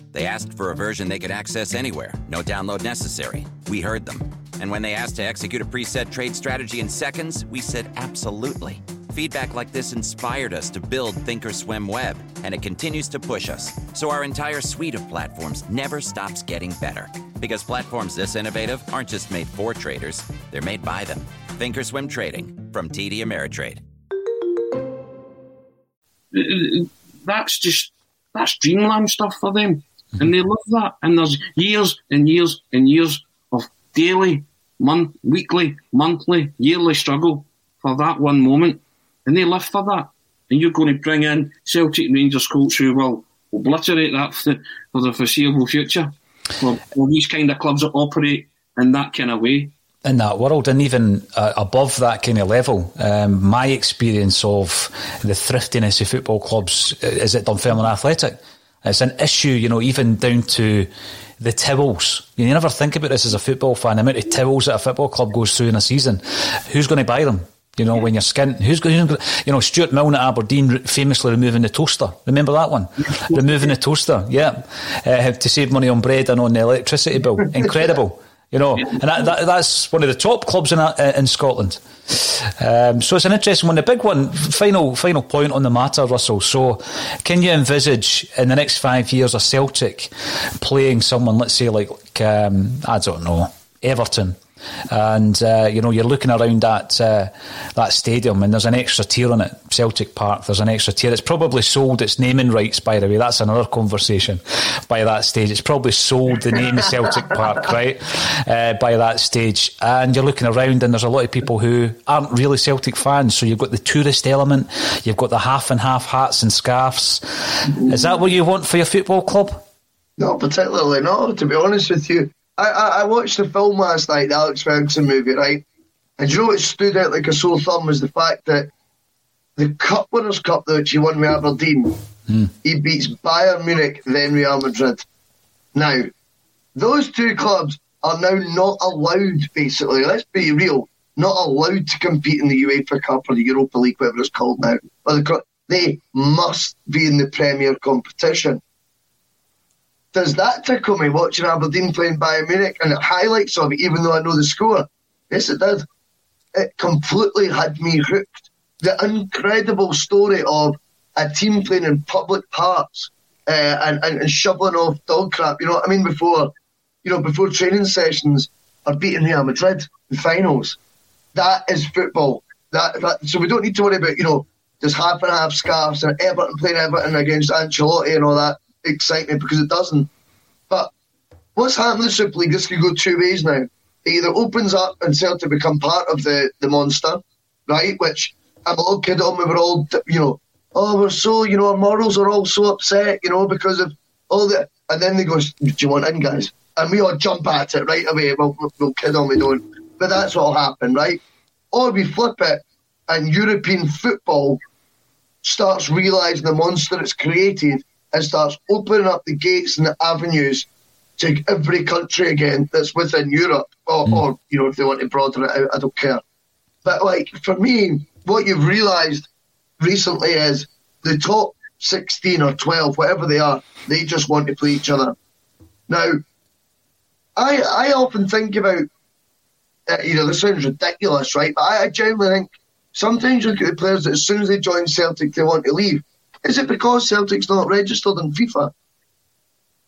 They asked for a version they could access anywhere. No download necessary. We heard them. And when they asked to execute a preset trade strategy in seconds, we said absolutely. Feedback like this inspired us to build Thinkorswim Web, and it continues to push us. So our entire suite of platforms never stops getting better. Because platforms this innovative aren't just made for traders, they're made by them. Thinkorswim Trading from TD Ameritrade. That's dreamland stuff for them. And they love that. And there's years and years and years of daily, weekly, monthly, yearly struggle for that one moment. And they live for that. And you're going to bring in Celtic Rangers coach who will obliterate that for the foreseeable future. Well, these kind of clubs that operate in that kind of way. In that world, and even above that kind of level, my experience of the thriftiness of football clubs is at Dunfermline Athletic. It's an issue, even down to the towels. You never think about this as a football fan. The amount of towels that a football club goes through in a season, who's going to buy them? When you're skint, who's going to Stuart Milne at Aberdeen famously removing the toaster. Remember that one? Removing the toaster, to save money on bread and on the electricity bill. Incredible. you know, and that's one of the top clubs in Scotland. So it's an interesting one. The big one, final point on the matter, Russell. So can you envisage in the next 5 years a Celtic playing someone, let's say I don't know, Everton? And you know, you're looking around that stadium, and there's an extra tier on it, Celtic Park. There's an extra tier. It's probably sold its naming rights, by the way. That's another conversation. By that stage, it's probably sold the name Celtic Park, right? By that stage, and you're looking around, and there's a lot of people who aren't really Celtic fans. So you've got the tourist element. You've got the half and half hats and scarves. Is that what you want for your football club? Not particularly, no. To be honest with you. I watched the film last night, the Alex Ferguson movie, right? And you know what stood out like a sore thumb was the fact that the Cup Winners' Cup, which he won with Aberdeen, he beats Bayern Munich, then Real Madrid. Now, those two clubs are now not allowed, basically, let's be real, not allowed to compete in the UEFA Cup or the Europa League, whatever it's called now. They must be in the Premier competition. Does that tickle me, watching Aberdeen playing Bayern Munich and the highlights of it, even though I know the score? Yes, it did. It completely had me hooked. The incredible story of a team playing in public parks and shoveling off dog crap, you know what I mean, before training sessions, or beating Real Madrid in finals. That is football. So we don't need to worry about, you know, there's half and half scarves and Everton playing Everton against Ancelotti and all that. Exciting, because it doesn't. But what's happening in the Super League, this could go two ways now. It either opens up and Celtic become part of the monster, right? Which I'm a little kid on, we were all, you know, our morals are all so upset, you know, because of all the. And then they go, do you want in, guys? And we all jump at it right away. We'll kid on, we don't. But that's what'll happen, right? Or we flip it and European football starts realising the monster it's created and starts opening up the gates and the avenues to every country again that's within Europe, or you know, if they want to broaden it out, I don't care. But like, for me, what you've realised recently is the top 16 or 12, whatever they are, they just want to play each other. Now, I often think about, you know, this sounds ridiculous, right? But I generally think sometimes you look at the players that as soon as they join Celtic, they want to leave. Is it because Celtic's not registered in FIFA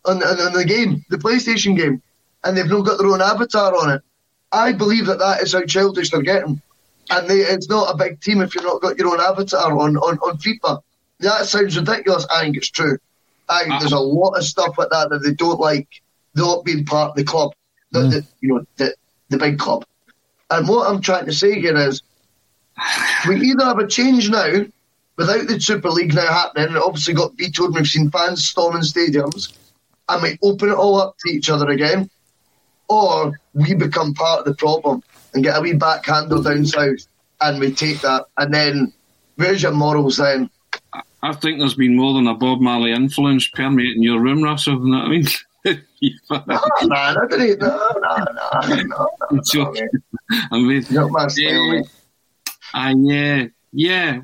on the game, the PlayStation game, and they've not got their own avatar on it? I believe that is how childish they're getting. And it's not a big team if you've not got your own avatar on FIFA. That sounds ridiculous. I think it's true. I think there's a lot of stuff like that they don't like, not being part of the club, the big club. And what I'm trying to say here is we either have a change now, without the Super League now happening, and it obviously got vetoed, and we've seen fans storming stadiums, and we open it all up to each other again, or we become part of the problem and get a wee backhandle down south, and we take that, and then where's your morals then? I think there's been more than a Bob Marley influence permeating your room, Russell, you know what I mean?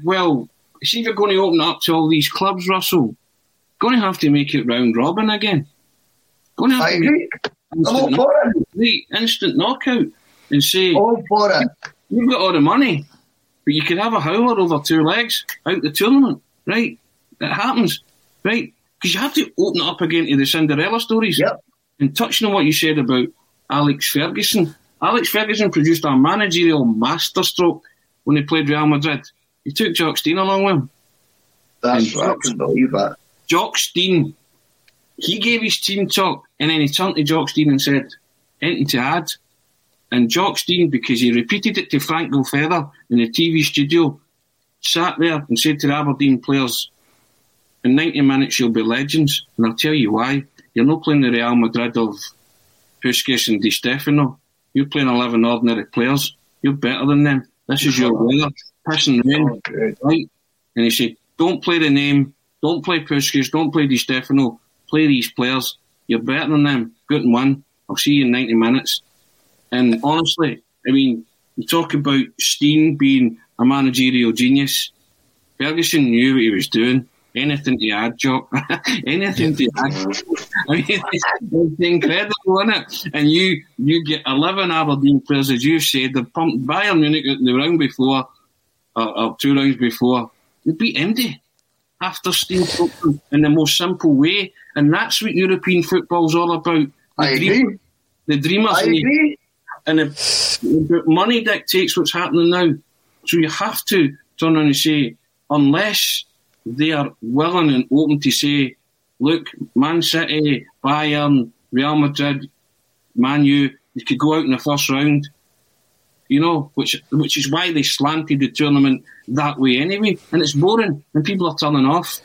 Well, see, if you're going to open up to all these clubs, Russell, going to have to make it round robin again. Going to have to make instant knockout and say, all for it. You've got all the money, but you could have a howler over two legs out the tournament, right? It happens, right? Because you have to open up again to the Cinderella stories. Yep. And touching on what you said about Alex Ferguson, Alex Ferguson produced a managerial masterstroke when he played Real Madrid. He took Jock Stein along with him. That's right, I can believe that. Jock Stein, he gave his team talk, and then he turned to Jock Stein and said, anything to add? And Jock Stein, because he repeated it to Frank Goldfeather in the TV studio, sat there and said to the Aberdeen players, in 90 minutes you'll be legends, and I'll tell you why. You're not playing the Real Madrid of Puskas and Di Stefano. You're playing 11 ordinary players. You're better than them. This is your weather. Pissing rain, right? And he said, don't play the name, don't play Puskas, don't play Di Stefano, play these players. You're better than them. Good and won. I'll see you in 90 minutes. And honestly, I mean, you talk about Stein being a managerial genius. Ferguson knew what he was doing. Anything to add, Jock? Anything to add? I mean, it's incredible, isn't it? And you get 11 Aberdeen players, as you said, they've pumped Bayern Munich the round before, or 2 rounds before. They beat Indy after Stein in the most simple way. And that's what European football's all about. The dreamers. And the money dictates what's happening now. So you have to turn on and say, unless they are willing and open to say, look, Man City, Bayern, Real Madrid, Man U, you could go out in the first round, you know, which is why they slanted the tournament that way anyway. And it's boring and people are turning off.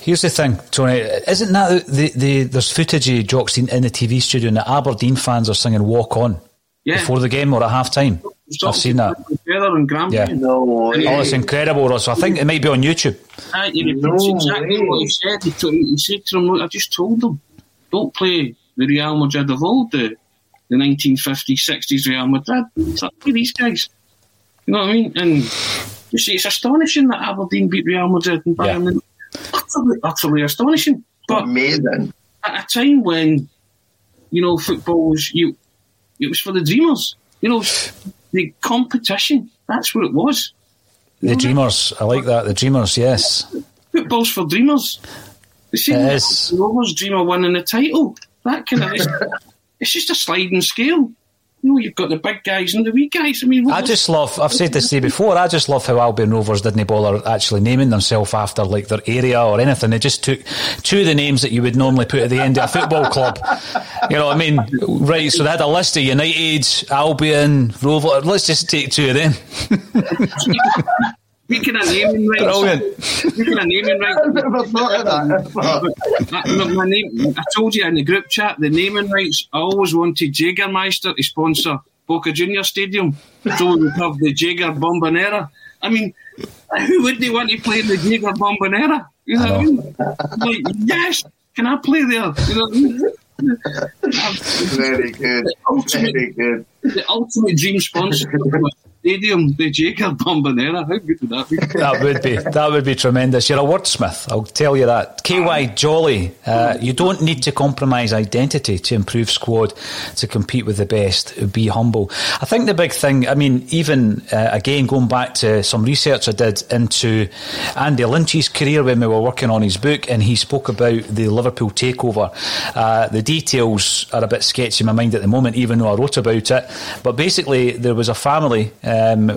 Here's the thing, Tony, isn't that there's footage of Jock Stein in the TV studio and the Aberdeen fans are singing Walk On before the game or at half-time? I've seen that. Oh, it's incredible, Russell. I think it might be on YouTube. That's exactly what he said. He said to him, look, I just told them, don't play the Real Madrid of old, the 1950s, 60s Real Madrid. It's like, play these guys. You know what I mean? And you see, it's astonishing that Aberdeen beat Real Madrid and Bayern. Yeah. Utterly astonishing. But amazing. At a time when, you know, football was, it was for the dreamers. You know, the competition, that's what it was. The dreamers, I like that, the dreamers, yes. Football's for dreamers. It is. The Rovers dream of winning the title. That kind of it's just a sliding scale. You know, you've got the big guys and the wee guys. I mean, I've said this day before, I just love how Albion Rovers didn't bother actually naming themselves after like their area or anything. They just took two of the names that you would normally put at the end of a football club. You know what I mean? Right, so they had a list of United, Albion, Rover. Let's just take two of them. Speaking of naming rights. Brilliant. Speaking of naming rights. I've never thought of that. I told you in the group chat, the naming rights, I always wanted Jägermeister to sponsor Boca Junior Stadium. So we would have the Jäger Bombonera. I mean, who would they want to play in the Jäger Bombonera? You know what I mean? Like, yes, can I play there? You know what I mean? Very good. The ultimate dream sponsor for stadium, the Jacob Bombonera. How good would that be? That would be tremendous. You're a wordsmith, I'll tell you that. KY Jolly, you don't need to compromise identity to improve squad, to compete with the best. Be humble. I think the big thing, I mean, even again going back to some research I did into Andy Lynch's career when we were working on his book, and he spoke about the Liverpool takeover. The details are a bit sketchy in my mind at the moment, even though I wrote about it. But basically, there was a family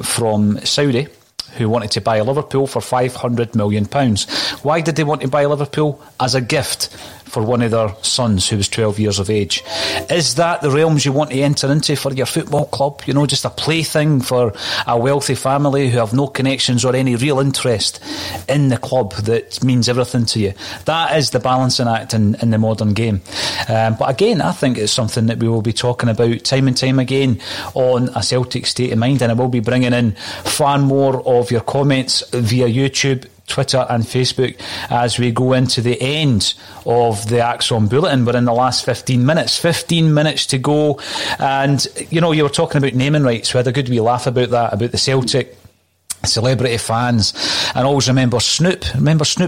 from Saudi who wanted to buy Liverpool for £500 million. Why did they want to buy Liverpool? As a gift for one of their sons who was 12 years of age. Is that the realms you want to enter into for your football club? You know, just a plaything for a wealthy family who have no connections or any real interest in the club that means everything to you. That is the balancing act in the modern game. But again, I think it's something that we will be talking about time and time again on A Celtic State of Mind, and I will be bringing in far more of your comments via YouTube, Twitter and Facebook as we go into the end of the Axon Bulletin. We're in the last 15 minutes to go, and you know, you were talking about naming rights. We had a good wee laugh about that, about the Celtic celebrity fans, and always remember Snoop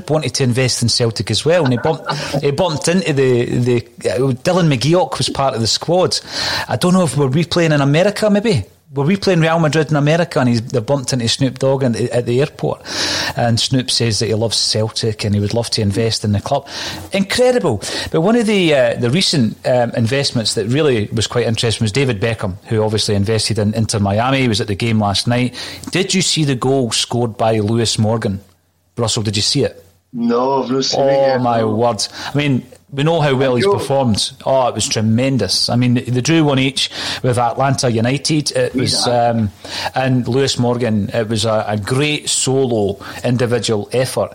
wanted to invest in Celtic as well, and he bumped into the Dylan McGeoch was part of the squad. I don't know if we're replaying in America, maybe. Were we playing Real Madrid in America, and they bumped into Snoop Dogg at the airport, and Snoop says that he loves Celtic and he would love to invest in the club. Incredible. But one of the recent investments that really was quite interesting was David Beckham, who obviously invested in Inter Miami. He was at the game last night. Did you see the goal scored by Lewis Morgan? Russell, did you see it? No, I've not seen it yet. Oh my word. I mean, we know how well he's performed. Oh, it was tremendous. I mean, they drew 1-1 with Atlanta United. It was, and Lewis Morgan, it was a great solo individual effort.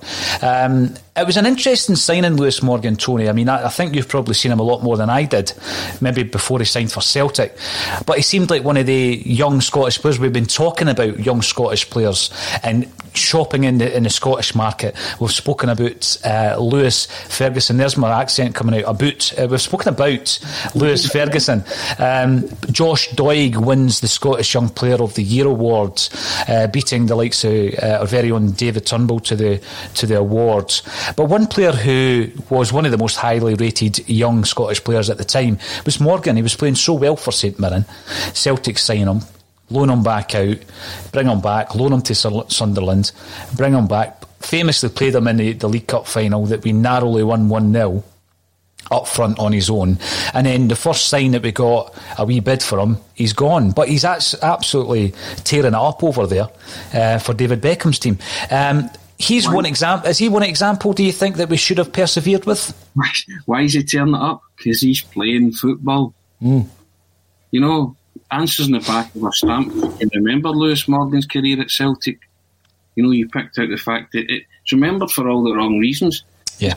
It was an interesting signing, Lewis Morgan, Tony. I mean, I think you've probably seen him a lot more than I did, maybe before he signed for Celtic. But he seemed like one of the young Scottish players. We've been talking about young Scottish players and shopping in the Scottish market. We've spoken about Lewis Ferguson. There's my accent coming out. We've spoken about Lewis Ferguson. Josh Doig wins the Scottish Young Player of the Year award, beating the likes of our very own David Turnbull to the award. But one player who was one of the most highly rated young Scottish players at the time was Morgan. He was playing so well for St Mirren. Celtic sign him, loan him back out, bring him back, loan him to Sunderland, bring him back. Famously played him in the League Cup final that we narrowly won 1-0 up front on his own. And then the first sign that we got a wee bid for him, he's gone. But he's absolutely tearing it up over there for David Beckham's team. He's one example. Is he one example, do you think, that we should have persevered with? Why is he tearing it up? Because he's playing football. Mm. You know, answers in the back of a stamp. You remember Lewis Morgan's career at Celtic? You know, you picked out the fact that it's remembered for all the wrong reasons. Yeah.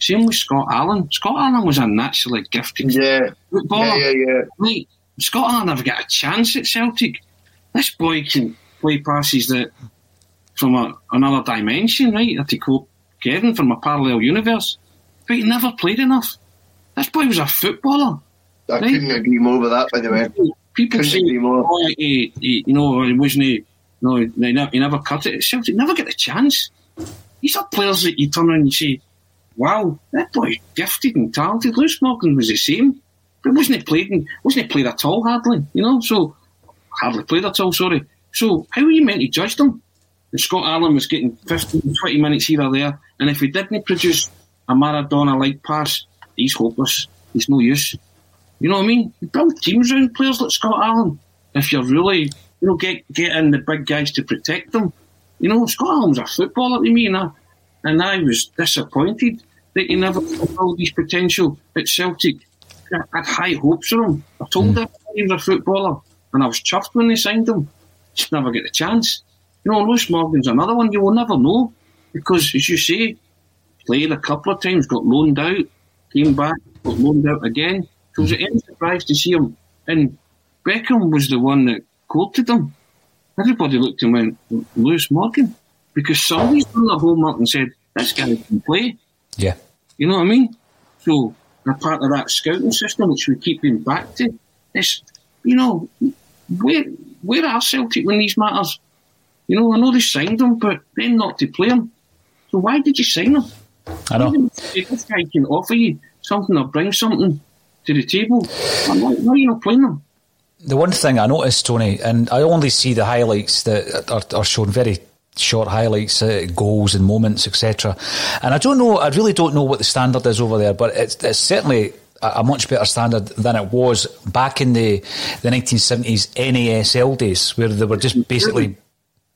Same with Scott Allan. Scott Allan was a naturally gifted footballer. Like, Scott Allan never got a chance at Celtic. This boy can play passes that from another dimension, right? To quote Kevin, from a parallel universe. But he never played enough. This boy was a footballer. I couldn't agree more with that, by the way. People say, oh, he wasn't... he never cut it at Celtic. Never get a chance. These are players that you turn around and say, wow, that boy's gifted and talented. Lewis Morgan was the same, but wasn't he played at all hardly, you know? So, hardly played at all, sorry. So, how are you meant to judge them? And Scott Allan was getting 15, 20 minutes here or there, and if he didn't produce a Maradona-like pass, he's hopeless. He's no use. You know what I mean? You build teams around players like Scott Allan. If you're really, you know, get in the big guys to protect them. You know, Scott Allan's a footballer to me, and I was disappointed that he never fulfilled his potential at Celtic. I had high hopes for him. I told him he was a footballer, and I was chuffed when they signed him. Just never get a chance. You know, Lewis Morgan's another one you will never know, because, as you say, played a couple of times, got loaned out, came back, got loaned out again. So was it any surprise to see him? And Beckham was the one that quoted him. Everybody looked and went, Lewis Morgan? Because somebody's done their homework and said, this guy can play. Yeah. You know what I mean? So, they're part of that scouting system, which we keep going back to. It's, you know, where are Celtic when these matters? You know, I know they signed him, but then not to play him. So why did you sign him? I know. This guy can offer you something or bring something to the table. Why are you not playing him? The one thing I noticed, Tony, and I only see the highlights that are shown, very short highlights, goals and moments, etc. And I really don't know what the standard is over there, but it's certainly a much better standard than it was back in the 1970s NASL days, where they were just basically...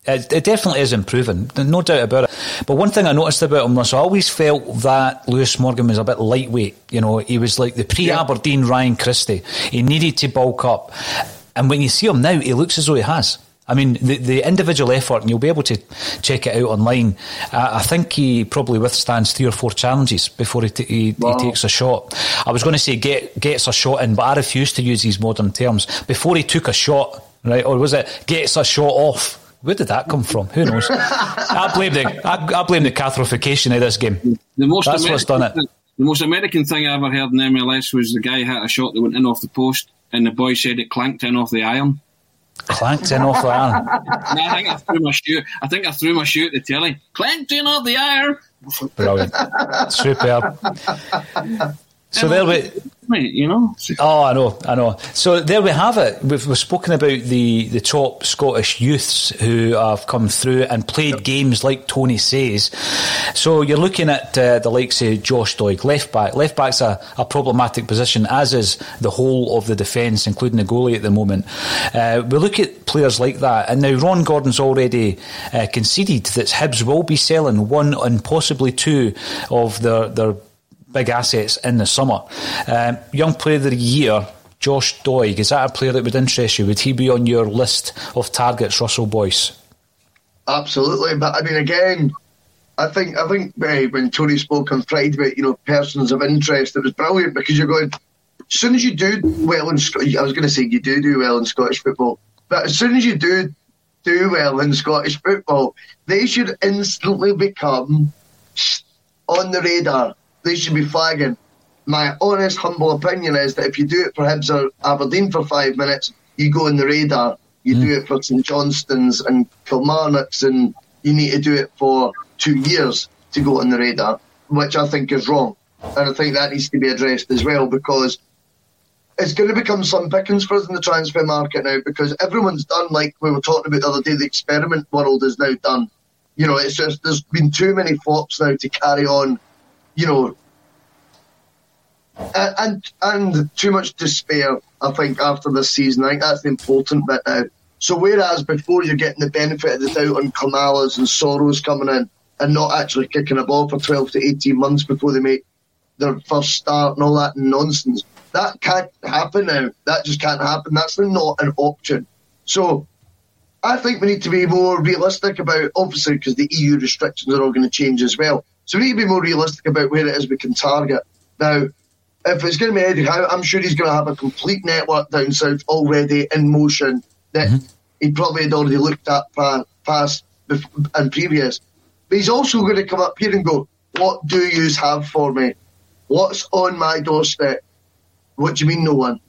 It definitely is improving, no doubt about it. But one thing I noticed about him was I always felt that Lewis Morgan was a bit lightweight. You know, he was like the pre-Aberdeen Ryan Christie. He needed to bulk up. And when you see him now, he looks as though he has. I mean, the individual effort, and you'll be able to check it out online, I think he probably withstands 3 or 4 challenges before he takes a shot. I was going to say gets a shot in, but I refuse to use these modern terms. Before he took a shot, right, or was it gets a shot off? Where did that come from? Who knows? I blame the catholification of this game. That's what's done it. The most American thing I ever heard in MLS was the guy had a shot that went in off the post, and the boy said it clanked in off the iron. Clanked in off the iron. And I think I threw my shoe at the telly. Clanked in off the iron. Brilliant. Superb. So there we, you know. Oh, I know. So there we have it. We've spoken about the top Scottish youths who have come through and played games like Tony says. So you're looking at the likes of Josh Doig, left back. Left back's a problematic position, as is the whole of the defence, including the goalie at the moment. We look at players like that, and now Ron Gordon's already conceded that Hibs will be selling one and possibly two of their big assets in the summer. Young Player of the Year, Josh Doig, is that a player that would interest you? Would he be on your list of targets, Russell Boyce? Absolutely, but I mean, again, I think when Tony spoke on Friday about, you know, persons of interest, it was brilliant, because you're going, as soon as you do well in Scottish football, but as soon as you do well in Scottish football, they should instantly become on the radar. They should be flagging. My honest, humble opinion is that if you do it for Hibs or Aberdeen for 5 minutes, you go on the radar. You do it for St Johnstons and Kilmarnocks, and you need to do it for 2 years to go on the radar, which I think is wrong. And I think that needs to be addressed as well, because it's going to become some pickings for us in the transfer market now, because everyone's done, like we were talking about the other day, the experiment world is now done. You know, it's just, there's been too many flops now to carry on, you know, and too much despair, I think, after this season. I think that's the important bit now. So whereas before you're getting the benefit of the doubt on Kamalas and Soros coming in and not actually kicking a ball for 12 to 18 months before they make their first start and all that nonsense, that can't happen now. That just can't happen. That's not an option. So I think we need to be more realistic about, obviously, because the EU restrictions are all going to change as well. So we need to be more realistic about where it is we can target. Now, if it's going to be Eddie Howe, I'm sure he's going to have a complete network down south already in motion that he probably had already looked at past and previous. But he's also going to come up here and go, what do yous have for me? What's on my doorstep? What do you mean no one?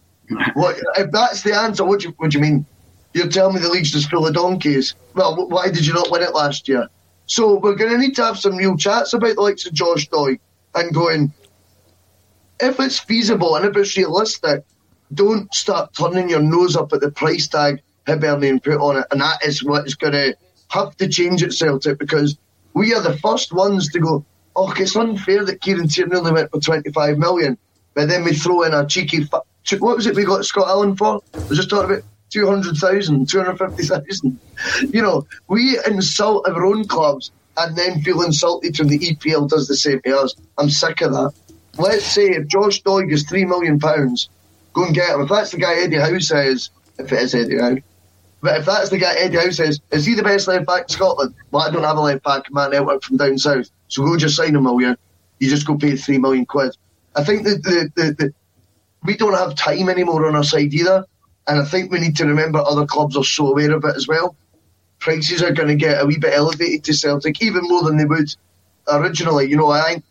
What, if that's the answer, what do you mean? You're telling me the league's just full of donkeys. Well, why did you not win it last year? So we're going to need to have some real chats about the likes of Josh Doyle and going, if it's feasible and if it's realistic, don't start turning your nose up at the price tag Hibernian put on it. And that is what's going to have to change at Celtic, because we are the first ones to go, oh, it's unfair that Kieran Tierney only went for 25 million, but then we throw in a cheeky... what was it we got Scott Allen for? I was just talking about 200,000, 250,000. You know, we insult our own clubs and then feel insulted when the EPL does the same to us. I'm sick of that. Let's say if Josh Doig is £3 million, go and get him. If that's the guy Eddie Howe says, if it is Eddie Howe, but if that's the guy Eddie Howe says, is he the best left-back in Scotland? Well, I don't have a left-back man out from down south, so go just sign £1 million. You just go pay £3 million. I think that we don't have time anymore on our side either, and I think we need to remember other clubs are so aware of it as well. Prices are going to get a wee bit elevated to Celtic, even more than they would originally. You know, I think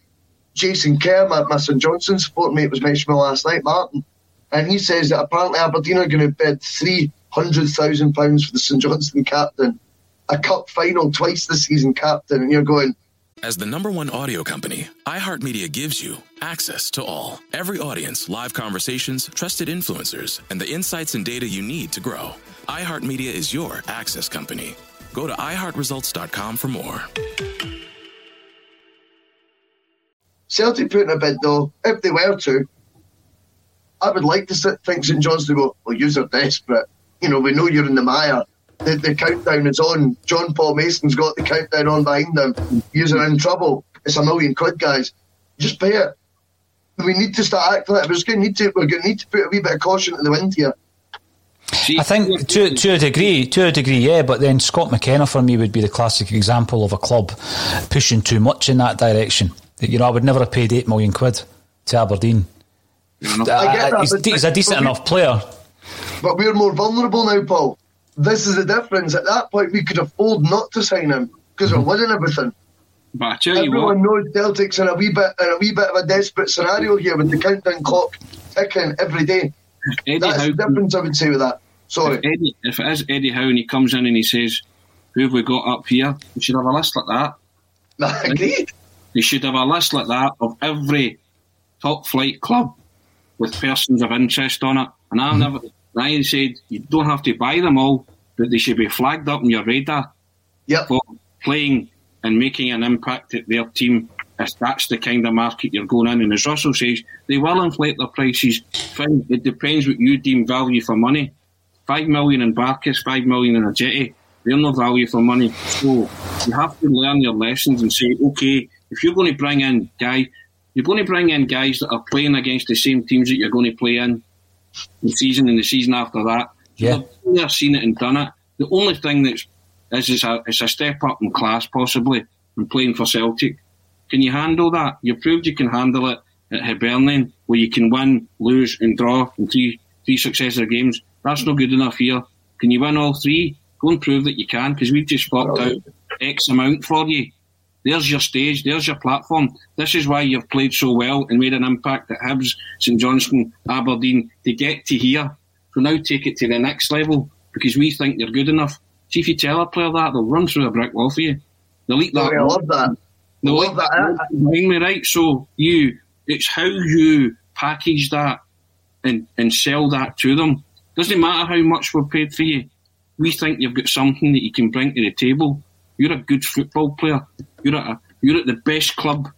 Jason Kerr, my St Johnson support mate, was mentioning last night, Martin, and he says that apparently Aberdeen are going to bid £300,000 for the St Johnson captain, a cup final twice this season captain, and you're going... As the #1 audio company, iHeartMedia gives you access to all. Every audience, live conversations, trusted influencers, and the insights and data you need to grow. iHeartMedia is your access company. Go to iHeartResults.com for more. Celtic put in a bid, though, if they were to, I would like to think St John's to go, well, yous are desperate. You know, we know you're in the mire. The countdown is on. John Paul Mason's got the countdown on behind him. Yous are in trouble. It's £1 million, guys. Just pay it. We need to start acting like we're going to need to put a wee bit of caution in the wind here. I think to a degree, yeah, but then Scott McKenna for me would be the classic example of a club pushing too much in that direction. You know, I would never have paid £8 million to Aberdeen. He's a decent enough player. But we're more vulnerable now, Paul. This is the difference. At that point, we could afford not to sign him because we're winning everything. But I tell you everyone what, knows Celtic's in a wee bit of a desperate scenario here with the countdown clock ticking every day. That's the difference I would say with that. Sorry. If it is Eddie Howe and he comes in and he says, who have we got up here? We should have a list like that. I agree. They should have a list like that of every top-flight club with persons of interest on it. And I've never... Ryan said, you don't have to buy them all, but they should be flagged up on your radar for playing and making an impact at their team, if that's the kind of market you're going in. And as Russell says, they will inflate their prices. Fine, it depends what you deem value for money. £5 million in Barkas, £5 million in a jetty, they're no value for money. So you have to learn your lessons and say, okay, if you're going to bring in guys, you're going to bring in guys that are playing against the same teams that you're going to play in the season and the season after that. Yeah. They've seen it and done it. The only thing is a step up in class, possibly, in playing for Celtic. Can you handle that? You proved you can handle it at Hibernian, where you can win, lose and draw in three successive games. That's not good enough here. Can you win all three? Go and prove that you can, because we've just flopped out X amount for you. There's your stage, there's your platform. This is why you've played so well and made an impact at Hibs, St Johnstone, Aberdeen, to get to here. So now take it to the next level, because we think you're good enough. See, if you tell a player that, they'll run through a brick wall for you. They'll eat that. I love that. No, like that. Me right. So it's how you package that and sell that to them. Doesn't matter how much we're paid for you. We think you've got something that you can bring to the table. You're a good football player. You're at the best club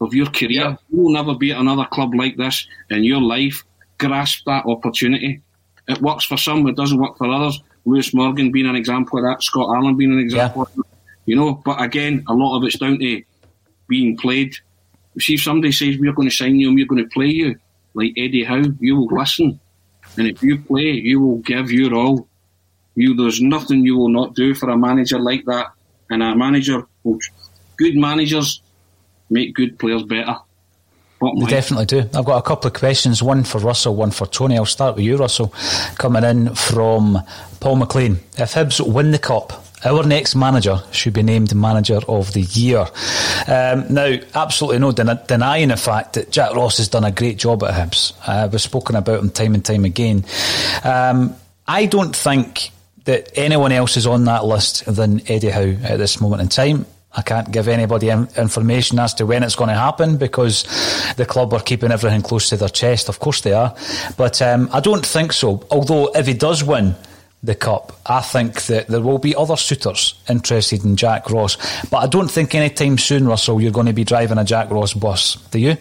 of your career. Yeah. You will never be at another club like this in your life. Grasp that opportunity. It works for some. It doesn't work for others. Lewis Morgan being an example of that. Scott Allen being an example of that. You know, but again, a lot of it's down to being played. See, if somebody says, we're going to sign you and we're going to play you, like Eddie Howe, you will listen. And if you play, you will give your all. There's nothing you will not do for a manager like that. And good managers make good players better. They definitely do. I've got a couple of questions, one for Russell, one for Tony. I'll start with you, Russell. Coming in from Paul McLean. If Hibs win the cup, our next manager should be named Manager of the Year. Now, absolutely no denying the fact that Jack Ross has done a great job at Hibs. We've spoken about him time and time again. I don't think that anyone else is on that list than Eddie Howe at this moment in time. I can't give anybody information as to when it's going to happen because the club are keeping everything close to their chest. Of course they are. But I don't think so. Although if he does win the cup, I think that there will be other suitors interested in Jack Ross. But I don't think anytime soon, Russell, you're going to be driving a Jack Ross bus. Do you?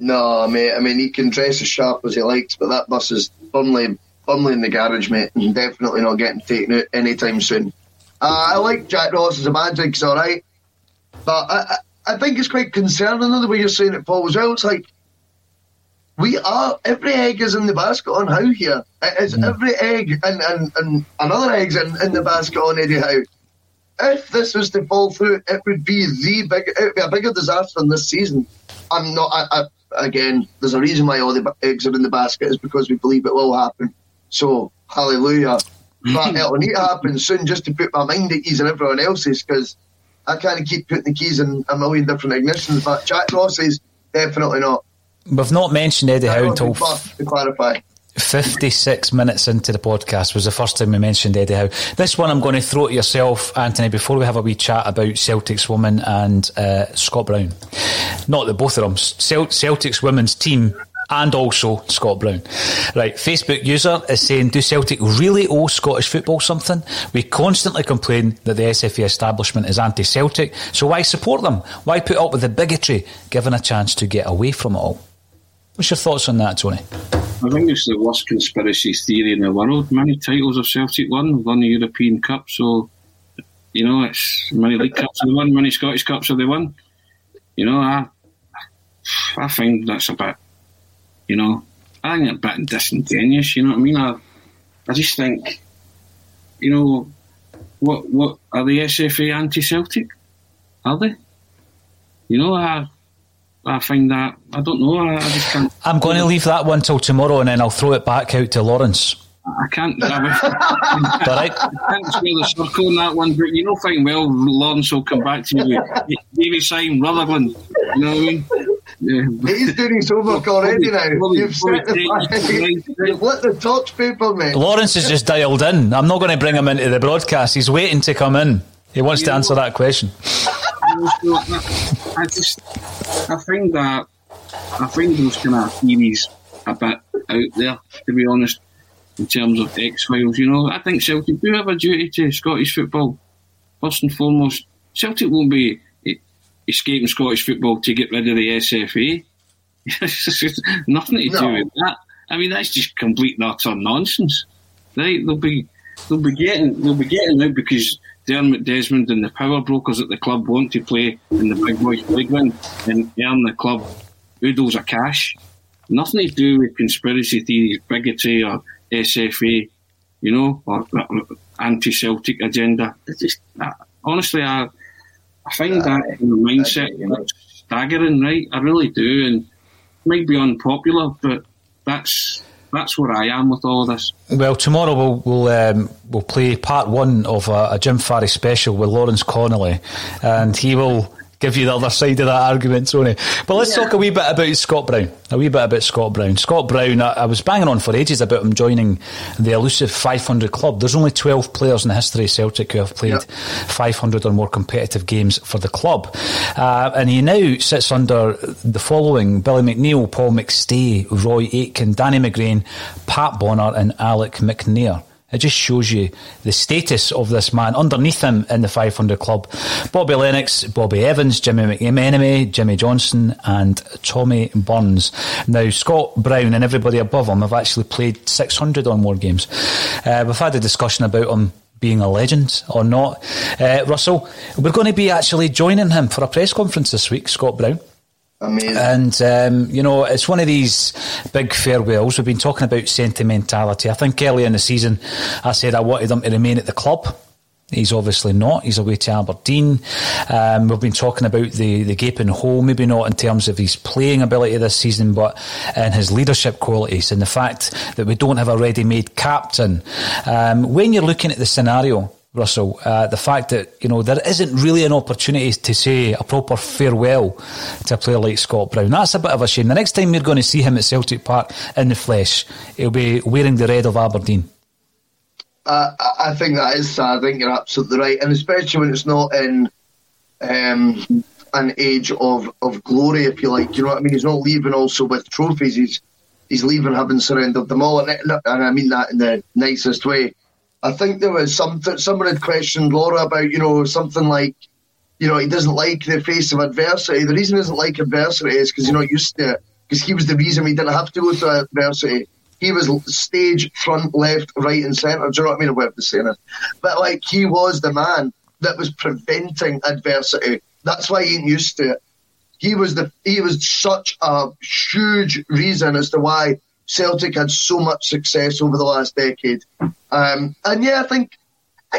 No, mate. I mean, he can dress as sharp as he likes, but that bus is firmly in the garage, mate, and definitely not getting taken out anytime soon. I like Jack Ross as a manager. He's all right. But I think it's quite concerning the way you're saying it, Paul, as well. It's like, every egg is in the basket on Howe here. It's every egg and another egg's in the basket on Eddie Howe. If this was to fall through, it would be a bigger disaster than this season. Again, there's a reason why all the eggs are in the basket, is because we believe it will happen. So, hallelujah. But it'll need to happen soon just to put my mind at ease and everyone else's, because I can't keep putting the keys in a million different ignitions, but Jack Ross is definitely not. We've not mentioned Eddie Howe until 56 minutes into the podcast was the first time we mentioned Eddie Howe. This one I'm going to throw to yourself, Anthony, before we have a wee chat about Celtic's women and Scott Brown. Not that both of them, Celtic's women's team and also Scott Brown. Right, Facebook user is saying, do Celtic really owe Scottish football something? We constantly complain that the SFA establishment is anti-Celtic, so why support them? Why put up with the bigotry, given a chance to get away from it all? What's your thoughts on that, Tony? I think it's the worst conspiracy theory in the world. Many titles have Celtic won the European Cup, so, you know, it's many League Cups they won, many Scottish Cups they won. You know, I find that's a bit... You know, I think it's a bit disingenuous, you know what I mean? I just think, you know, what are the SFA anti-Celtic? Are they? You know, I find that, I don't know, I just can't... I'm going to leave that one till tomorrow and then I'll throw it back out to Lawrence. I can't... I can't square the circle on that one, but you know fine well Lawrence will come back to you with Davy Syme, Rutherglen, you know what I mean? Yeah. He's doing his homework already now. You've lit the torch paper, mate. Lawrence has just dialed in. I'm not going to bring him into the broadcast. He's waiting to come in. He wants to answer that question. I think those kind of theories a bit out there, to be honest, in terms of X-Files. You know, I think Celtic do have a duty to Scottish football. First and foremost, Celtic won't be escaping Scottish football to get rid of the SFA. Nothing to do with that. I mean, that's just complete and utter nonsense, right? They'll be getting out because Dermot Desmond and the power brokers at the club want to play in the big boys' playground and earn the club oodles of cash. Nothing to do with conspiracy theories, bigotry, or SFA, you know, or anti-Celtic agenda. Honestly, I find that in the mindset staggering, right? I really do, and it might be unpopular, but that's where I am with all this. Well, tomorrow we'll play part one of a Jim Farry special with Lawrence Connolly, and he will give you the other side of that argument, Tony. But let's talk a wee bit about Scott Brown. Scott Brown, I was banging on for ages about him joining the elusive 500 club. There's only 12 players in the history of Celtic who have played 500 or more competitive games for the club. And he now sits under the following: Billy McNeil, Paul McStay, Roy Aitken, Danny McGrain, Pat Bonner and Alec McNair. It just shows you the status of this man. Underneath him in the 500 club, Bobby Lennox, Bobby Evans, Jimmy McMenemy, Jimmy Johnson and Tommy Burns. Now, Scott Brown and everybody above him have actually played 600 or more games. We've had a discussion about him being a legend or not. Russell, we're going to be actually joining him for a press conference this week, Scott Brown. Amazing. And, you know, it's one of these big farewells. We've been talking about sentimentality. I think earlier in the season, I said I wanted him to remain at the club. He's obviously not. He's away to Aberdeen. We've been talking about the gaping hole, maybe not in terms of his playing ability this season, but in his leadership qualities and the fact that we don't have a ready-made captain. When you're looking at the scenario, Russell, the fact that, you know, there isn't really an opportunity to say a proper farewell to a player like Scott Brown. That's a bit of a shame. The next time we're going to see him at Celtic Park in the flesh, he'll be wearing the red of Aberdeen. I think that is sad. I think you're absolutely right, and especially when it's not in an age of glory, if you like. You know what I mean? He's not leaving also with trophies. He's leaving having surrendered them all, and I mean that in the nicest way. I think there was something, someone had questioned Laura about, you know, something like, you know, he doesn't like the face of adversity. The reason he doesn't like adversity is because he's not used to it, because he was the reason we didn't have to go through adversity. He was stage, front, left, right and centre. Do you know what I mean? I'm aware of the saying. But, like, he was the man that was preventing adversity. That's why he ain't used to it. He was such a huge reason as to why Celtic had so much success over the last decade. And yeah, I think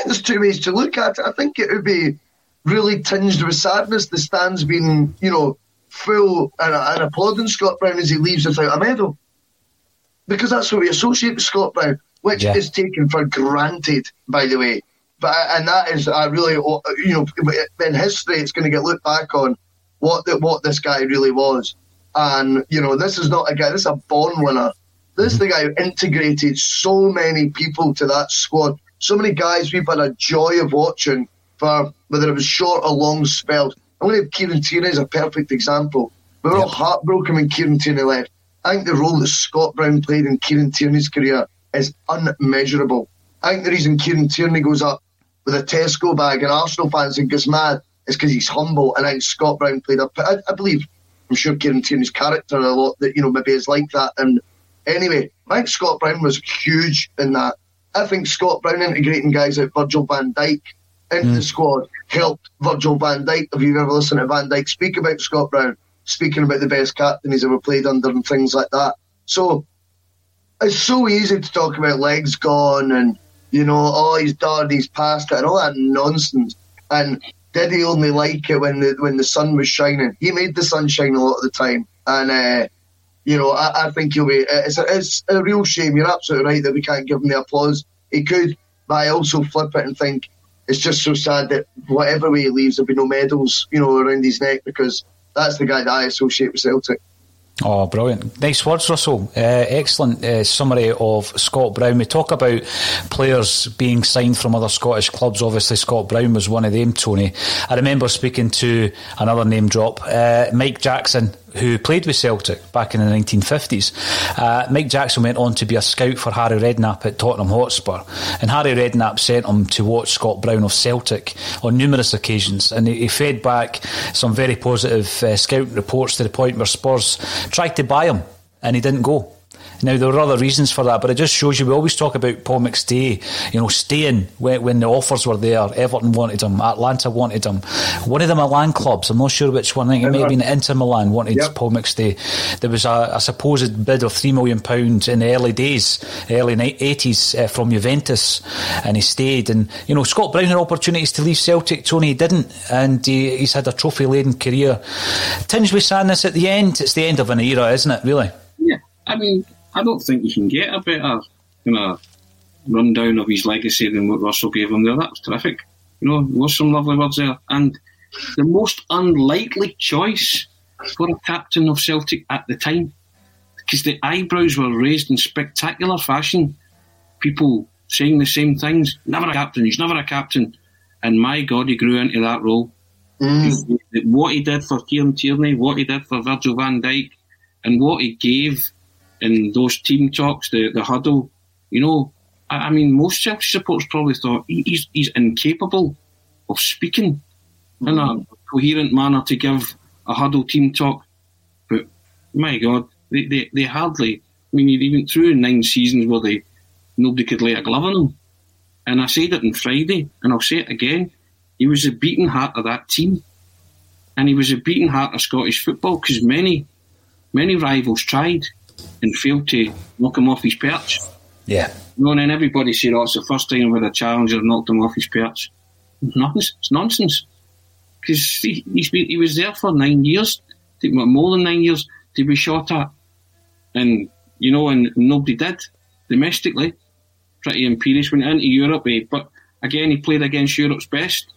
there's two ways to look at it. I think it would be really tinged with sadness, the stands being, you know, full and applauding Scott Brown as he leaves without a medal. Because that's what we associate with Scott Brown, which is taken for granted, by the way. And that is a really, you know, in history, it's going to get looked back on what this guy really was. And, you know, this is not a guy, this is a born winner. This is the guy who integrated so many people to that squad. So many guys we've had a joy of watching for whether it was short or long spells. I'm going to have Kieran Tierney as a perfect example. We were all heartbroken when Kieran Tierney left. I think the role that Scott Brown played in Kieran Tierney's career is unmeasurable. I think the reason Kieran Tierney goes up with a Tesco bag and Arsenal fans think it's mad is because he's humble, and I think Scott Brown played up. I believe, I'm sure Kieran Tierney's character a lot that, you know, maybe is like that. And anyway, I think Scott Brown was huge in that. I think Scott Brown integrating guys like Virgil van Dijk into the squad helped Virgil van Dijk. If you've ever listened to Van Dijk speak about Scott Brown, speaking about the best captain he's ever played under and things like that. So it's so easy to talk about legs gone and, you know, oh, he's done, he's passed it and all that nonsense. And did he only like it when the sun was shining? He made the sun shine a lot of the time. And, you know, I think he'll be... It's a real shame. You're absolutely right that we can't give him the applause. He could, but I also flip it and think it's just so sad that whatever way he leaves, there'll be no medals, you know, around his neck, because that's the guy that I associate with Celtic. Oh, brilliant. Nice words, Russell. Excellent summary of Scott Brown. We talk about players being signed from other Scottish clubs. Obviously, Scott Brown was one of them, Tony. I remember speaking to another name drop, Mike Jackson, who played with Celtic back in the 1950s. Mike Jackson went on to be a scout for Harry Redknapp at Tottenham Hotspur, and Harry Redknapp sent him to watch Scott Brown of Celtic on numerous occasions, and he fed back some very positive scout reports to the point where Spurs tried to buy him and he didn't go. Now, there were other reasons for that, but it just shows you, we always talk about Paul McStay, you know, staying when the offers were there. Everton wanted him, Atlanta wanted him. One of the Milan clubs, I'm not sure which one, I think it may have been Inter Milan, wanted Paul McStay. There was a supposed bid of £3 million in the early days, early 80s, from Juventus, and he stayed. And, you know, Scott Brown had opportunities to leave Celtic, Tony didn't, and he's had a trophy-laden career. Tinged with sadness at the end. It's the end of an era, isn't it, really? Yeah, I mean, I don't think you can get a better rundown of his legacy than what Russell gave him there. That was terrific. You know, there was some lovely words there. And the most unlikely choice for a captain of Celtic at the time, because the eyebrows were raised in spectacular fashion. People saying the same things. Never a captain. He's never a captain. And my God, he grew into that role. Mm. What he did for Kieran Tierney, what he did for Virgil van Dijk, and what he gave in those team talks, the huddle. You know, I mean, most Celtic supporters probably thought he's incapable of speaking in a coherent manner to give a huddle team talk. But my God, they hardly. I mean, even through 9 seasons where nobody could lay a glove on him. And I said it on Friday, and I'll say it again. He was the beating heart of that team. And he was the beating heart of Scottish football, because many rivals tried and failed to knock him off his perch. Yeah. You know, and then everybody said, oh, it's the first time with a challenger knocked him off his perch. Nonsense. It's nonsense. Because he was there for 9 years, more than 9 years, to be shot at. And, you know, and nobody did. Domestically, pretty imperious. Went into Europe, but again, he played against Europe's best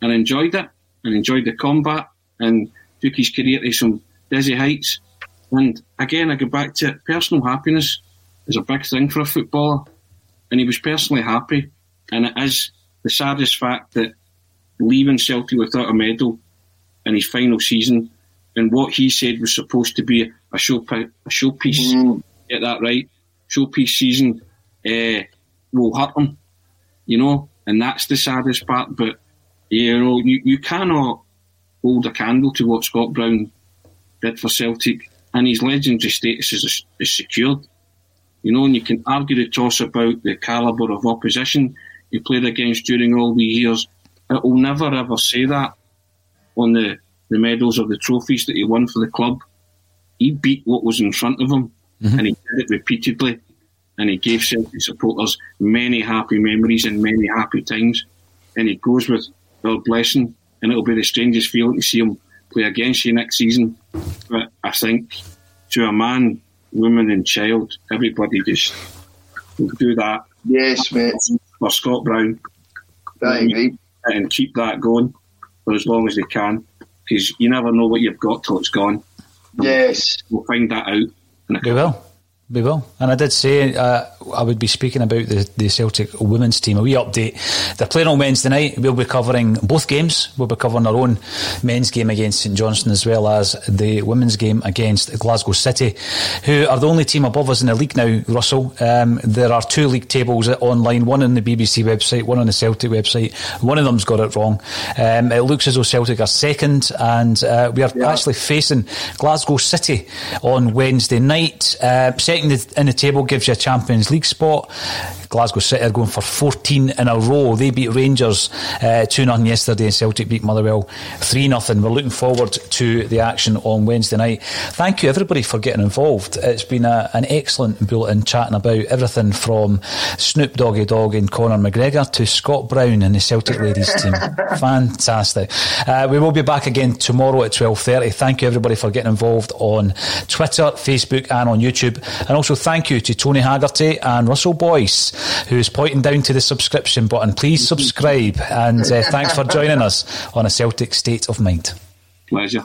and enjoyed it and enjoyed the combat and took his career to some dizzy heights. And again, I go back to it. Personal happiness is a big thing for a footballer, and he was personally happy. And it is the saddest fact that leaving Celtic without a medal in his final season, and what he said was supposed to be a showpiece, get that right, showpiece season, will hurt him, you know, and that's the saddest part. But, you know, you cannot hold a candle to what Scott Brown did for Celtic, and his legendary status is secured. You know, and you can argue the toss about the calibre of opposition he played against during all the years. It will never ever say that on the medals or the trophies that he won for the club. He beat what was in front of him, and he did it repeatedly. And he gave Celtic supporters many happy memories and many happy times. And it goes with their blessing. And it'll be the strangest feeling to see him play against you next season. But I think to a man, woman and child, everybody just will do that. Yes, mate. For Scott Brown. Right. And keep that going for as long as they can. Because you never know what you've got till it's gone. Yes. We'll find that out. We will. We will. And I did say I would be speaking about the Celtic women's team. A wee update. They're playing on Wednesday night. We'll be covering both games. We'll be covering our own men's game against St Johnstone, as well as the women's game against Glasgow City, who are the only team above us in the league now, Russell. There are 2 league tables online, one on the BBC website, one on the Celtic website. One of them's got it wrong. It looks as though Celtic are second, and we are actually facing Glasgow City on Wednesday night. In the table gives you a Champions League spot. Glasgow City are going for 14 in a row. They beat Rangers 2-0 yesterday, and Celtic beat Motherwell 3-0. We're looking forward to the action on Wednesday night. Thank you everybody for getting involved. It's been an excellent bulletin, chatting about everything from Snoop Doggy Dogg and Conor McGregor to Scott Brown and the Celtic ladies team. Fantastic. We will be back again tomorrow at 12:30. Thank you everybody for getting involved on Twitter, Facebook and on YouTube. And also thank you to Tony Haggerty and Russell Boyce, who is pointing down to the subscription button. Please subscribe. And thanks for joining us on A Celtic State of Mind. Pleasure.